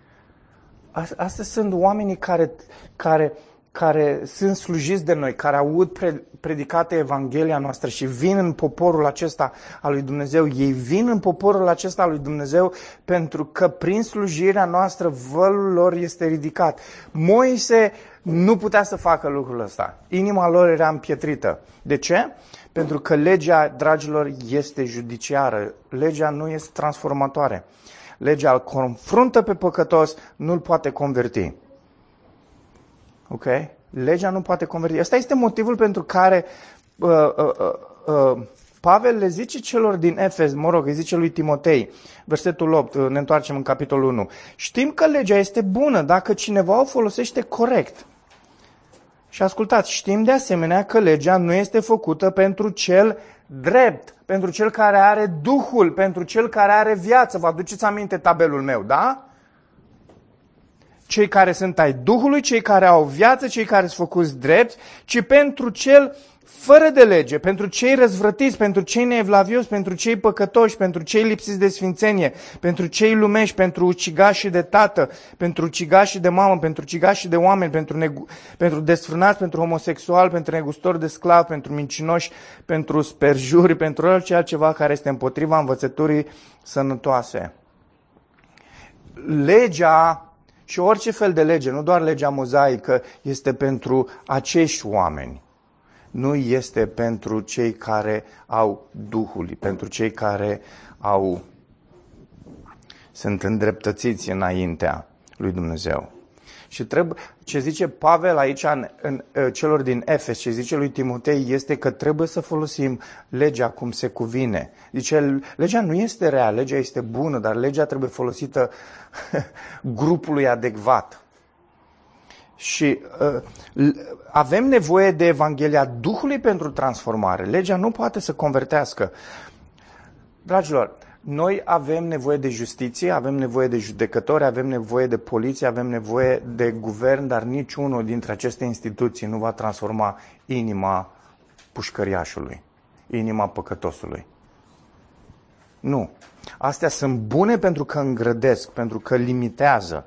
Astea sunt oamenii care, care, care sunt slujiți de noi, care aud pre, predicată Evanghelia noastră și vin în poporul acesta al lui Dumnezeu. Ei vin în poporul acesta al lui Dumnezeu pentru că prin slujirea noastră vălul lor este ridicat. Moise nu putea să facă lucrul ăsta. Inima lor era împietrită. De ce? Pentru că legea, dragilor, este judiciară. Legea nu este transformatoare. Legea îl confruntă pe păcătos, nu-l poate converti. Ok? Legea nu poate converti. Asta este motivul pentru care uh, uh, uh, Pavel le zice celor din Efes, mă rog, îi zice lui Timotei, versetul opt, ne întoarcem în capitolul unu. Știm că legea este bună dacă cineva o folosește corect. Și ascultați, știm de asemenea că legea nu este făcută pentru cel drept, pentru cel care are Duhul, pentru cel care are viață. Vă aduceți aminte tabelul meu, da? Cei care sunt ai Duhului, cei care au viață, cei care sunt făcuți drepți, ci pentru cel fără de lege, pentru cei răzvrătiți, pentru cei neevlavioși, pentru cei păcătoși, pentru cei lipsiți de sfințenie, pentru cei lumești, pentru ucigașii de tată, pentru ucigașii de mamă, pentru ucigașii de oameni, pentru, negu- pentru desfrânați, pentru homosexuali, pentru negustori de sclav, pentru mincinoși, pentru sperjuri, pentru orice altceva care este împotriva învățăturii sănătoase. Legea și orice fel de lege, nu doar legea mozaică, este pentru acești oameni. Nu este pentru cei care au Duhul, pentru cei care au, sunt îndreptățiți înaintea lui Dumnezeu. Și trebuie, ce zice Pavel aici în, în, în celor din Efes, ce zice lui Timotei, este că trebuie să folosim legea cum se cuvine. Zice, legea nu este rea, legea este bună, dar legea trebuie folosită grupului adecvat. Și uh, avem nevoie de Evanghelia Duhului pentru transformare. Legea nu poate să convertească. Dragilor, noi avem nevoie de justiție, avem nevoie de judecători, avem nevoie de poliție, avem nevoie de guvern, dar niciunul dintre aceste instituții nu va transforma inima pușcăriașului, inima păcătosului. Nu. Astea sunt bune pentru că îngrădesc, pentru că limitează,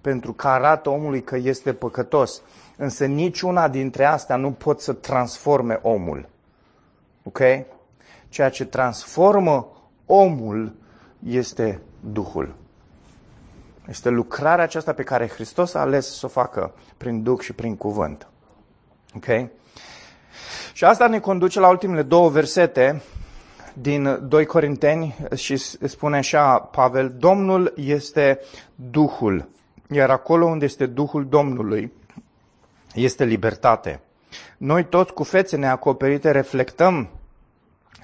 pentru că arată omului că este păcătos. Însă niciuna dintre astea nu pot să transforme omul. Ok? Ceea ce transformă omul este Duhul. Este lucrarea aceasta pe care Hristos a ales să o facă prin Duh și prin cuvânt. Ok? Și asta ne conduce la ultimele două versete din doi Corinteni și spune așa Pavel: Domnul este Duhul. Iar acolo unde este Duhul Domnului, este libertate. Noi toți cu fețe neacoperite reflectăm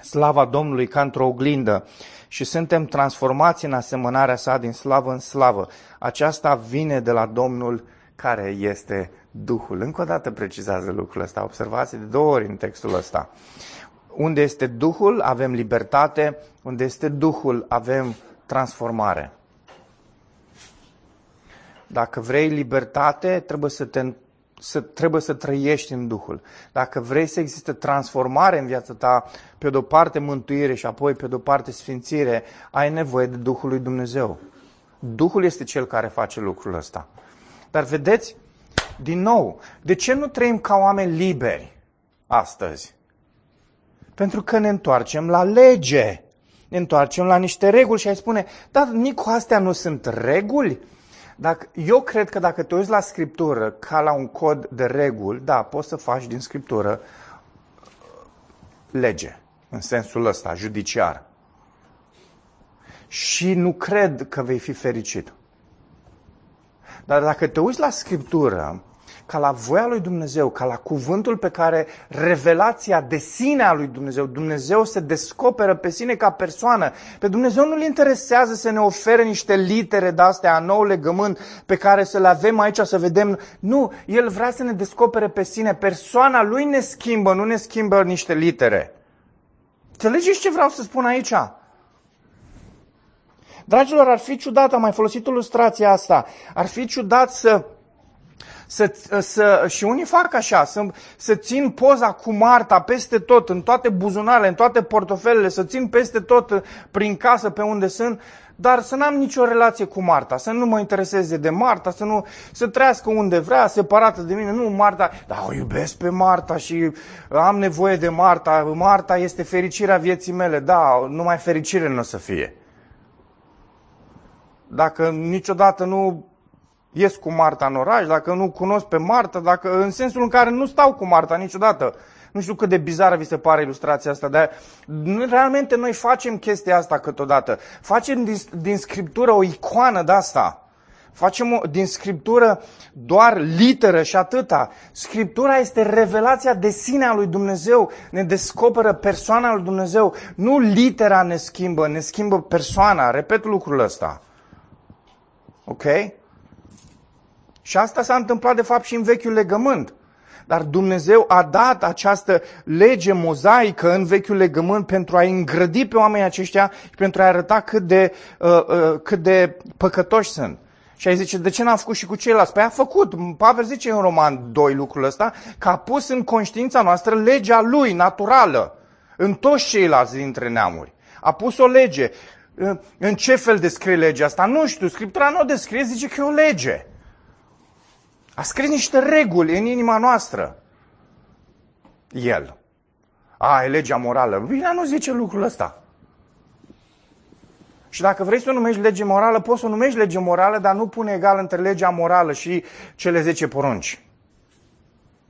slava Domnului ca într-o oglindă și suntem transformați în asemănarea sa din slavă în slavă. Aceasta vine de la Domnul care este Duhul. Încă o dată precizează lucrul ăsta, observați de două ori în textul ăsta. Unde este Duhul, avem libertate, unde este Duhul, avem transformare. Dacă vrei libertate, trebuie să, te, să, trebuie să trăiești în Duhul. Dacă vrei să existe transformare în viața ta, pe de-o parte mântuire și apoi pe de-o parte sfințire, ai nevoie de Duhul lui Dumnezeu. Duhul este cel care face lucrul ăsta. Dar vedeți, din nou, de ce nu trăim ca oameni liberi astăzi? Pentru că ne întoarcem la lege, ne întoarcem la niște reguli și ai spune, dar Nicu, astea nu sunt reguli? Dacă, eu cred că dacă te uiți la Scriptură ca la un cod de reguli, da, poți să faci din Scriptură lege, în sensul ăsta, judiciar. Și nu cred că vei fi fericit. Dar dacă te uiți la Scriptură ca la voia lui Dumnezeu, ca la cuvântul pe care revelația de sine a lui Dumnezeu, Dumnezeu se descoperă pe sine ca persoană. Pe Dumnezeu nu-L interesează să ne ofere niște litere de-astea a nou legământ pe care să le avem aici să vedem. Nu, El vrea să ne descopere pe sine. Persoana Lui ne schimbă, nu ne schimbă niște litere. Înțelegeți ce vreau să spun aici? Dragilor, ar fi ciudat, am mai folosit ilustrația asta, ar fi ciudat să, să, să și unii fac așa, să, să țin poza cu Marta peste tot, în toate buzunarele, în toate portofelele, să țin peste tot prin casă, pe unde sunt, dar să n-am nicio relație cu Marta, să nu mă intereseze de Marta, să nu să trăiască unde vrea, separată de mine, nu Marta, dar o iubesc pe Marta și am nevoie de Marta, Marta este fericirea vieții mele, da, numai fericire nu o să fie. Dacă niciodată nu ies cu Marta în oraș, dacă nu cunosc pe Marta, dacă, în sensul în care nu stau cu Marta niciodată. Nu știu cât de bizară vi se pare ilustrația asta, dar realmente noi facem chestia asta câteodată. Facem din, din Scriptură o icoană de asta. Facem o, din Scriptură doar literă și atâta. Scriptura este revelația de sine a lui Dumnezeu. Ne descoperă persoana lui Dumnezeu. Nu litera ne schimbă, ne schimbă persoana. Repet lucrul ăsta. Ok? Și asta s-a întâmplat de fapt și în Vechiul Legământ. Dar Dumnezeu a dat această lege mozaică în Vechiul Legământ pentru a îngrădi pe oamenii aceștia și pentru a arăta cât de, uh, uh, cât de păcătoși sunt. Și ai zice, de ce n-a făcut și cu ceilalți? Păi a făcut. Pavel zice în Romani doi lucrul ăsta, că a pus în conștiința noastră legea lui naturală în toți ceilalți dintre neamuri. A pus o lege. În ce fel descrie legea asta? Nu știu, Scriptura nu o descrie, zice că e o lege. A scris niște reguli în inima noastră. El. A, e legea morală. Biblia nu zice lucrul ăsta. Și dacă vrei să o numești lege morală, poți să o numești lege morală, dar nu pune egal între legea morală și cele zece porunci.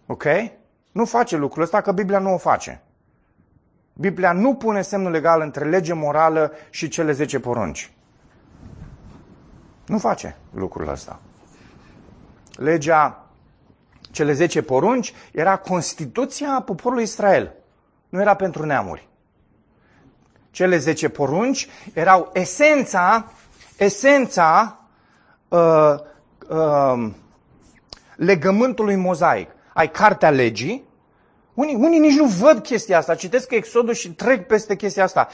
Ok? Nu face lucrul ăsta, că Biblia nu o face. Biblia nu pune semnul egal între lege morală și cele zece porunci. Nu face lucrul ăsta. Legea, cele zece porunci, era Constituția poporului Israel. Nu era pentru neamuri. Cele zece porunci erau esența, esența uh, uh, legământului mozaic. Ai cartea legii. Unii, unii nici nu văd chestia asta, citesc Exodul și trec peste chestia asta.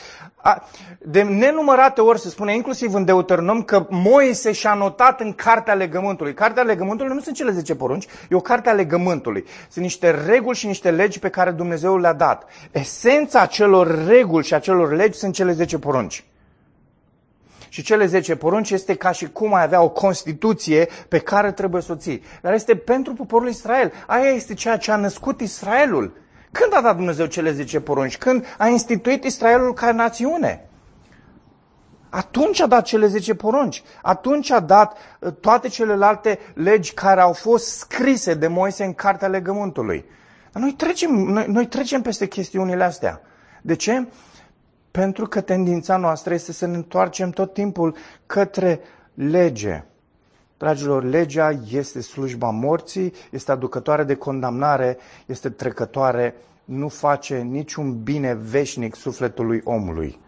De nenumărate ori se spune, inclusiv în Deuteronom, că Moise și-a notat în Cartea Legământului. Cartea Legământului nu sunt cele zece porunci, e o Cartea Legământului. Sunt niște reguli și niște legi pe care Dumnezeu le-a dat. Esența acelor reguli și acelor legi sunt cele zece porunci. Și cele zece porunci este ca și cum ai avea o Constituție pe care trebuie să o ții. Dar este pentru poporul Israel. Aia este ceea ce a născut Israelul. Când a dat Dumnezeu cele zece porunci? Când a instituit Israelul ca națiune. Atunci a dat cele zece porunci. Atunci a dat toate celelalte legi care au fost scrise de Moise în Cartea Legământului. Dar noi trecem, noi, noi trecem peste chestiunile astea. De ce? Pentru că tendința noastră este să ne întoarcem tot timpul către lege. Dragilor, legea este slujba morții, este aducătoare de condamnare, este trecătoare, nu face niciun bine veșnic sufletului omului.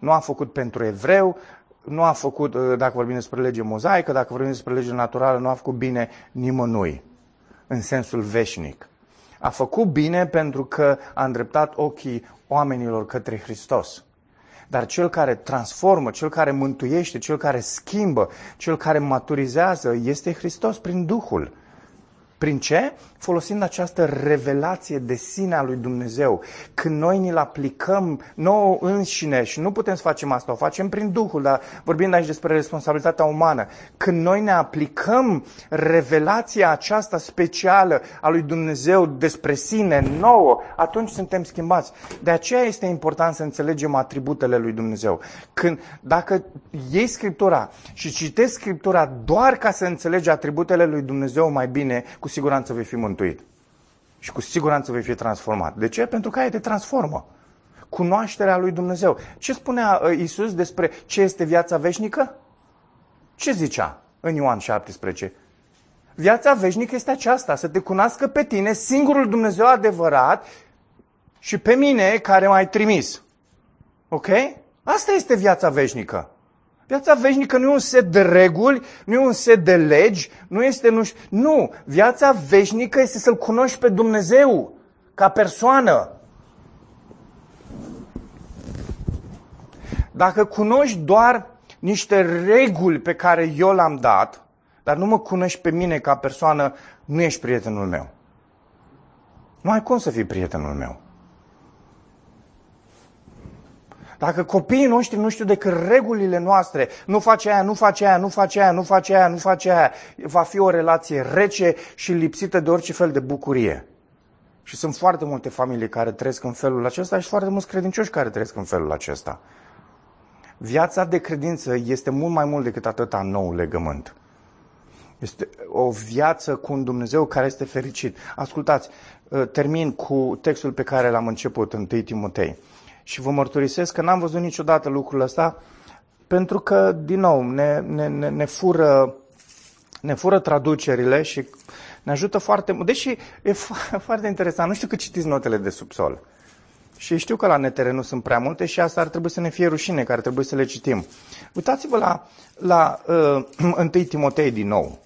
Nu a făcut pentru evreu, nu a făcut, dacă vorbim despre lege mozaică, dacă vorbim despre lege naturală, nu a făcut bine nimănui, în sensul veșnic. A făcut bine pentru că a îndreptat ochii oamenilor către Hristos. Dar cel care transformă, cel care mântuiește, cel care schimbă, cel care maturizează, este Hristos prin Duhul. Prin ce? Folosind această revelație de sine a lui Dumnezeu. Când noi ne-l aplicăm nouă înșine, și nu putem să facem asta, o facem prin Duhul, dar vorbind aici despre responsabilitatea umană, când noi ne aplicăm revelația aceasta specială a lui Dumnezeu despre sine nouă, atunci suntem schimbați. De aceea este important să înțelegem atributele lui Dumnezeu. Când, dacă iei Scriptura și citești Scriptura doar ca să înțelegi atributele lui Dumnezeu mai bine, cu Cu siguranță vei fi mântuit și cu siguranță vei fi transformat. De ce? Pentru că aia te transformă. Cunoașterea lui Dumnezeu. Ce spunea Iisus despre ce este viața veșnică? Ce zicea în Ioan șaptesprezece? Viața veșnică este aceasta, să te cunoască pe tine, singurul Dumnezeu adevărat, și pe mine care m-ai trimis. Ok? Asta este viața veșnică. Viața veșnică nu e un set de reguli, nu e un set de legi, nu este... Nu, nu. Viața veșnică este să-L cunoști pe Dumnezeu ca persoană. Dacă cunoști doar niște reguli pe care eu le-am dat, dar nu mă cunoști pe mine ca persoană, nu ești prietenul meu. Nu ai cum să fii prietenul meu. Dacă copiii noștri nu știu decât regulile noastre, nu face aia, nu face aia, nu face aia, nu face aia, nu face aia, va fi o relație rece și lipsită de orice fel de bucurie. Și sunt foarte multe familii care trăiesc în felul acesta și foarte mulți credincioși care trăiesc în felul acesta. Viața de credință este mult mai mult decât atâta nou legământ. Este o viață cu un Dumnezeu care este fericit. Ascultați, termin cu textul pe care l-am început, întâi Timotei. Și vă mărturisesc că n-am văzut niciodată lucrul ăsta, pentru că, din nou, ne, ne, ne, ne, fură, ne fură traducerile și ne ajută foarte mult. Deși e foarte interesant, nu știu cât citiți notele de subsol. Și știu că la Netere nu sunt prea multe și asta ar trebui să ne fie rușine, că ar trebui să le citim. Uitați-vă la, la uh, întâi Timotei din nou.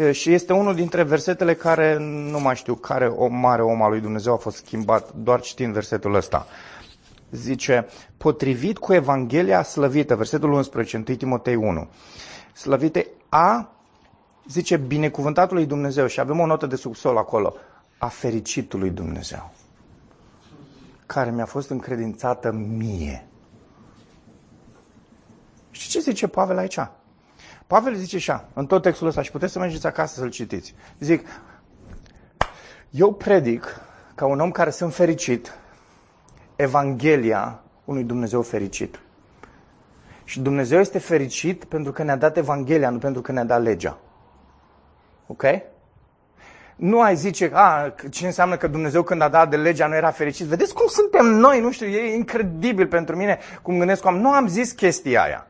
Uh, și este unul dintre versetele care, nu mai știu, care o mare om al lui Dumnezeu a fost schimbat doar citind versetul ăsta. Zice, potrivit cu Evanghelia slăvită, versetul unsprezece, întâi Timotei unu, slăvite a, zice, binecuvântatului Dumnezeu, și avem o notă de subsol acolo, a fericitului Dumnezeu, care mi-a fost încredințată mie. Și ce zice Pavel aici? Pavel zice așa, în tot textul ăsta, și puteți să mergeți acasă să-l citiți. Zic, eu predic ca un om care sunt fericit, Evanghelia unui Dumnezeu fericit. Și Dumnezeu este fericit pentru că ne-a dat Evanghelia, nu pentru că ne-a dat legea. Ok? Nu ai zice, a, ce înseamnă că Dumnezeu când a dat de legea nu era fericit. Vedeți cum suntem noi, nu știu, e incredibil pentru mine cum gândesc cum am. Nu am zis chestia aia.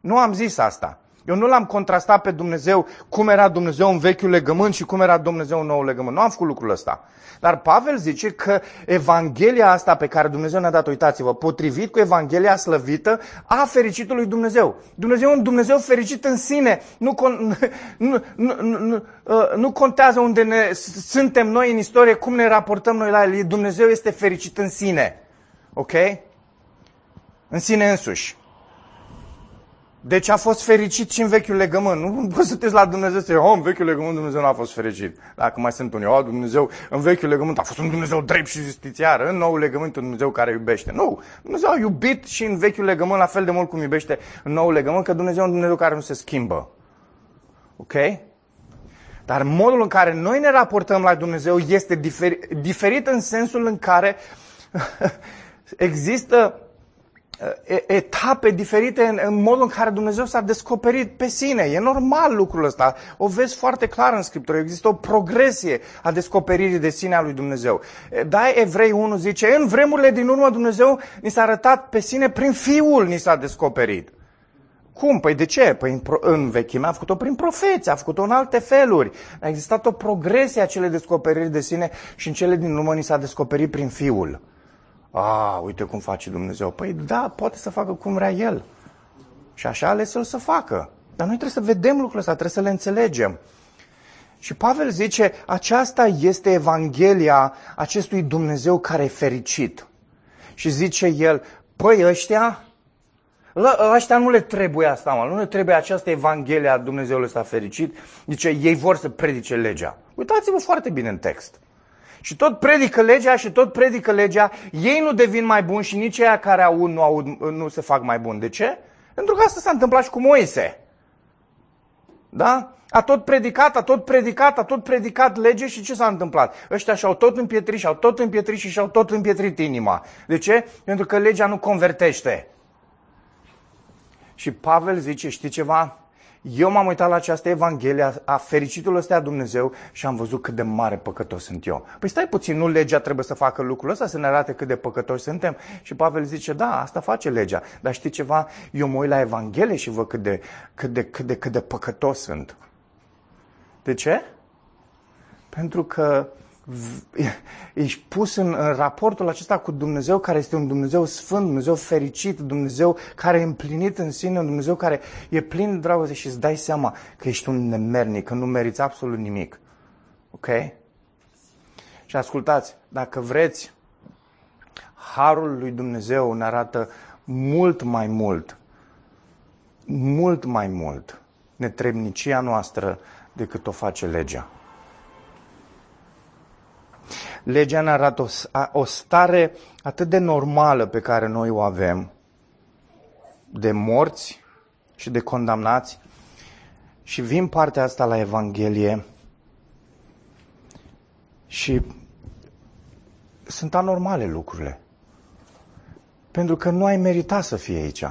Nu am zis asta. Eu nu l-am contrastat pe Dumnezeu cum era Dumnezeu în vechiul legământ și cum era Dumnezeu în noul legământ. Nu am făcut lucrul ăsta. Dar Pavel zice că Evanghelia asta pe care Dumnezeu ne-a dat, uitați-vă, potrivit cu Evanghelia slăvită a fericitului Dumnezeu. Dumnezeu un Dumnezeu fericit în sine. Nu, con- nu, nu, nu, nu, nu contează unde ne suntem noi în istorie, cum ne raportăm noi la el. Dumnezeu este fericit în sine. Ok? În sine însuși. Deci a fost fericit și în vechiul legământ. Nu poți să te la Dumnezeu să zici, oh, în vechiul legământ Dumnezeu nu a fost fericit. Dacă mai sunt unii, oh, Dumnezeu, în vechiul legământ a fost un Dumnezeu drept și justițiar, în noul legământ un Dumnezeu care iubește. Nu, Dumnezeu a iubit și în vechiul legământ la fel de mult cum iubește în noul legământ, că Dumnezeu e un Dumnezeu care nu se schimbă. Ok? Dar modul în care noi ne raportăm la Dumnezeu este diferi- diferit în sensul în care există etape diferite în, în modul în care Dumnezeu s-a descoperit pe sine. E normal lucrul ăsta. O vezi foarte clar în Scriptură. Există o progresie a descoperirii de sine a lui Dumnezeu. Da, Evrei unu zice, în vremurile din urmă Dumnezeu ni s-a arătat pe sine prin Fiul, ni s-a descoperit. Cum? Păi de ce? Păi în, pro- în vechime a făcut-o prin profeți, a făcut-o în alte feluri. A existat o progresie a celei descoperiri de sine și în cele din urmă ni s-a descoperit prin Fiul. A, uite cum face Dumnezeu. Păi da, poate să facă cum vrea El. Și așa a ales El să facă. Dar noi trebuie să vedem lucrul ăsta, trebuie să le înțelegem. Și Pavel zice, aceasta este Evanghelia acestui Dumnezeu care e fericit. Și zice el, păi ăștia, ăștia nu le trebuie asta, mă, nu le trebuie această Evanghelia a Dumnezeului ăsta fericit. Zice, ei vor să predice legea. Uitați-vă foarte bine în text. Și tot predică legea și tot predică legea, ei nu devin mai buni și nici aia care aud nu, aud, nu se fac mai buni. De ce? Pentru că asta s-a întâmplat și cu Moise. Da? A tot predicat, a tot predicat, a tot predicat lege și ce s-a întâmplat? Ăștia și-au tot împietrit, și-au tot împietrit și și-au tot împietrit inima. De ce? Pentru că legea nu convertește. Și Pavel zice, știi ceva? Eu m-am uitat la această Evanghelie a fericitului ăsta a Dumnezeu și am văzut cât de mare păcătos sunt eu. Păi stai puțin, nu legea trebuie să facă lucrul ăsta, să ne arate cât de păcătoși suntem? Și Pavel zice, da, asta face legea. Dar știi ceva? Eu mă uit la Evanghelie și văd cât de, cât de, cât de, cât de păcătos sunt. De ce? Pentru că ești pus în, în raportul acesta cu Dumnezeu, care este un Dumnezeu sfânt, Dumnezeu fericit, Dumnezeu care e împlinit în sine, un Dumnezeu care e plin de dragoste, și îți dai seama că ești un nemernic, că nu meriți absolut nimic. Ok? Și ascultați, dacă vreți, harul lui Dumnezeu ne arată mult mai mult, mult mai mult netrebnicia noastră decât o face legea. Legea ne arată o stare atât de normală pe care noi o avem, de morți și de condamnați, și vin partea asta la Evanghelie și sunt anormale lucrurile. Pentru că nu ai meritat să fii aici.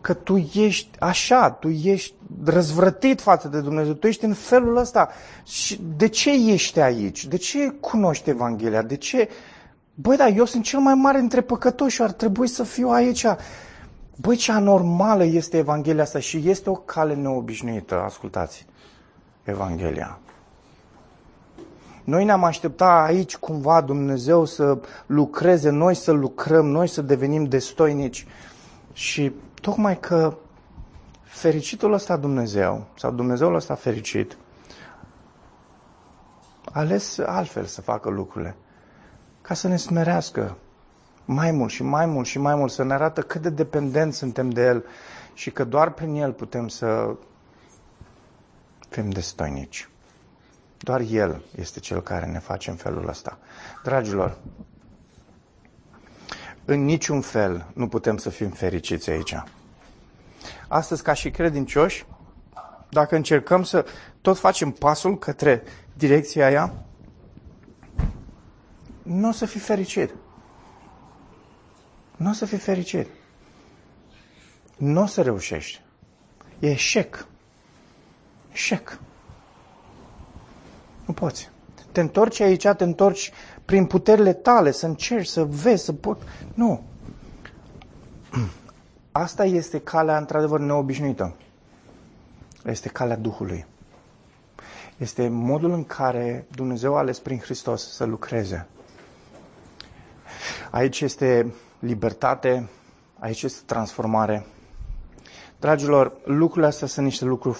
Că tu ești așa, tu ești răzvrătit față de Dumnezeu, tu ești în felul ăsta. Și de ce ești aici? De ce cunoști Evanghelia? De ce? Băi, dar eu sunt cel mai mare dintre păcătoși și ar trebui să fiu aici. Băi, ce anormală este Evanghelia asta, și este o cale neobișnuită. Ascultați, Evanghelia. Noi ne-am așteptat aici cumva Dumnezeu să lucreze, noi să lucrăm, noi să devenim destoinici. Și tocmai că fericitul ăsta Dumnezeu, sau Dumnezeul ăsta fericit, a ales altfel să facă lucrurile, ca să ne smerească mai mult și mai mult și mai mult, să ne arată cât de dependenți suntem de El și că doar prin El putem să fim destoinici. Doar El este Cel care ne face în felul ăsta. Dragilor, în niciun fel nu putem să fim fericiți aici. Astăzi, ca și credincioși, dacă încercăm să tot facem pasul către direcția aia, nu o să fii fericit. Nu o să fii fericit. Nu o să reușești. E eșec. Eșec. Nu poți. Te întorci aici, te întorci prin puterile tale, să încerci, să vezi, să poți. Nu. Asta este calea, într-adevăr, neobișnuită. Este calea Duhului. Este modul în care Dumnezeu a ales prin Hristos să lucreze. Aici este libertate, aici este transformare. Dragilor, lucrurile astea sunt niște lucruri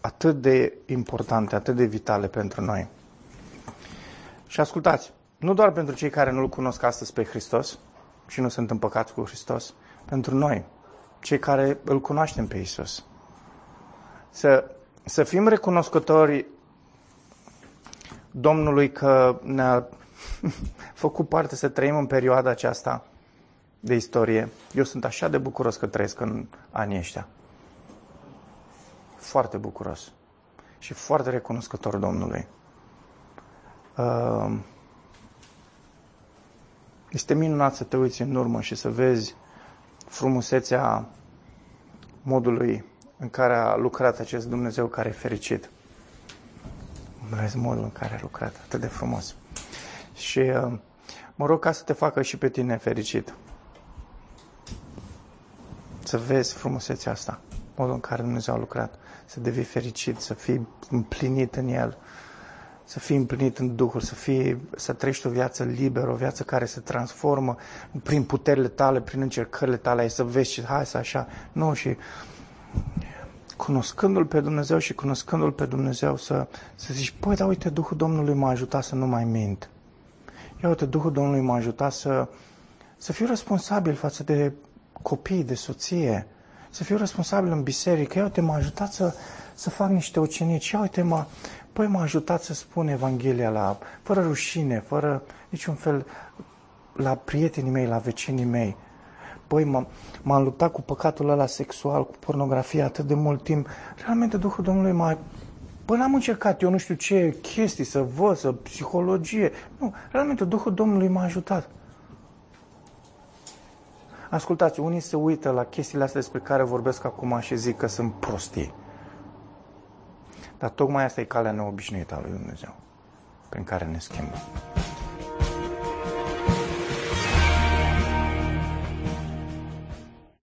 atât de importante, atât de vitale pentru noi. Și ascultați, nu doar pentru cei care nu-L cunosc astăzi pe Hristos și nu sunt împăcați cu Hristos, pentru noi, cei care Îl cunoaștem pe Iisus. Să, să fim recunoscători Domnului că ne-a făcut parte să trăim în perioada aceasta de istorie. Eu sunt așa de bucuros că trăiesc în anii ăștia. Foarte bucuros și foarte recunoscător Domnului. Este minunat să te uiți în urmă și să vezi frumusețea modului în care a lucrat acest Dumnezeu care e fericit. Vezi modul în care a lucrat, atât de frumos. Și mă rog ca să te facă și pe tine fericit. Să vezi frumusețea asta, modul în care Dumnezeu a lucrat, să devii fericit, să fii împlinit în El, să fii împlinit în Duhul, să, fii, să trăiești o viață liberă, o viață care se transformă prin puterile tale, prin încercările tale, să vezi și hai să așa, nu, și cunoscându-L pe Dumnezeu și cunoscându-L pe Dumnezeu să, să zici, păi, da, uite, Duhul Domnului m-a ajutat să nu mai mint. Ia uite, Duhul Domnului m-a ajutat să, să fiu responsabil față de copii, de soție, să fiu responsabil în biserică. Ia uite, m-a ajutat să, să fac niște ucenici. Ia uite, m-a, păi m-a ajutat să spun Evanghelia la, fără rușine, fără niciun fel, la prietenii mei, la vecinii mei. Păi m-am, m-am luptat cu păcatul ăla sexual, cu pornografia atât de mult timp. Realmente Duhul Domnului m-a... Păi n-am încercat eu nu știu ce chestii să văd, să psihologie. Nu, realmente Duhul Domnului m-a ajutat. Ascultați, unii se uită la chestiile astea despre care vorbesc acum și zic că sunt prostii. Dar tocmai asta e calea neobișnuită a lui Dumnezeu, prin care ne schimbă.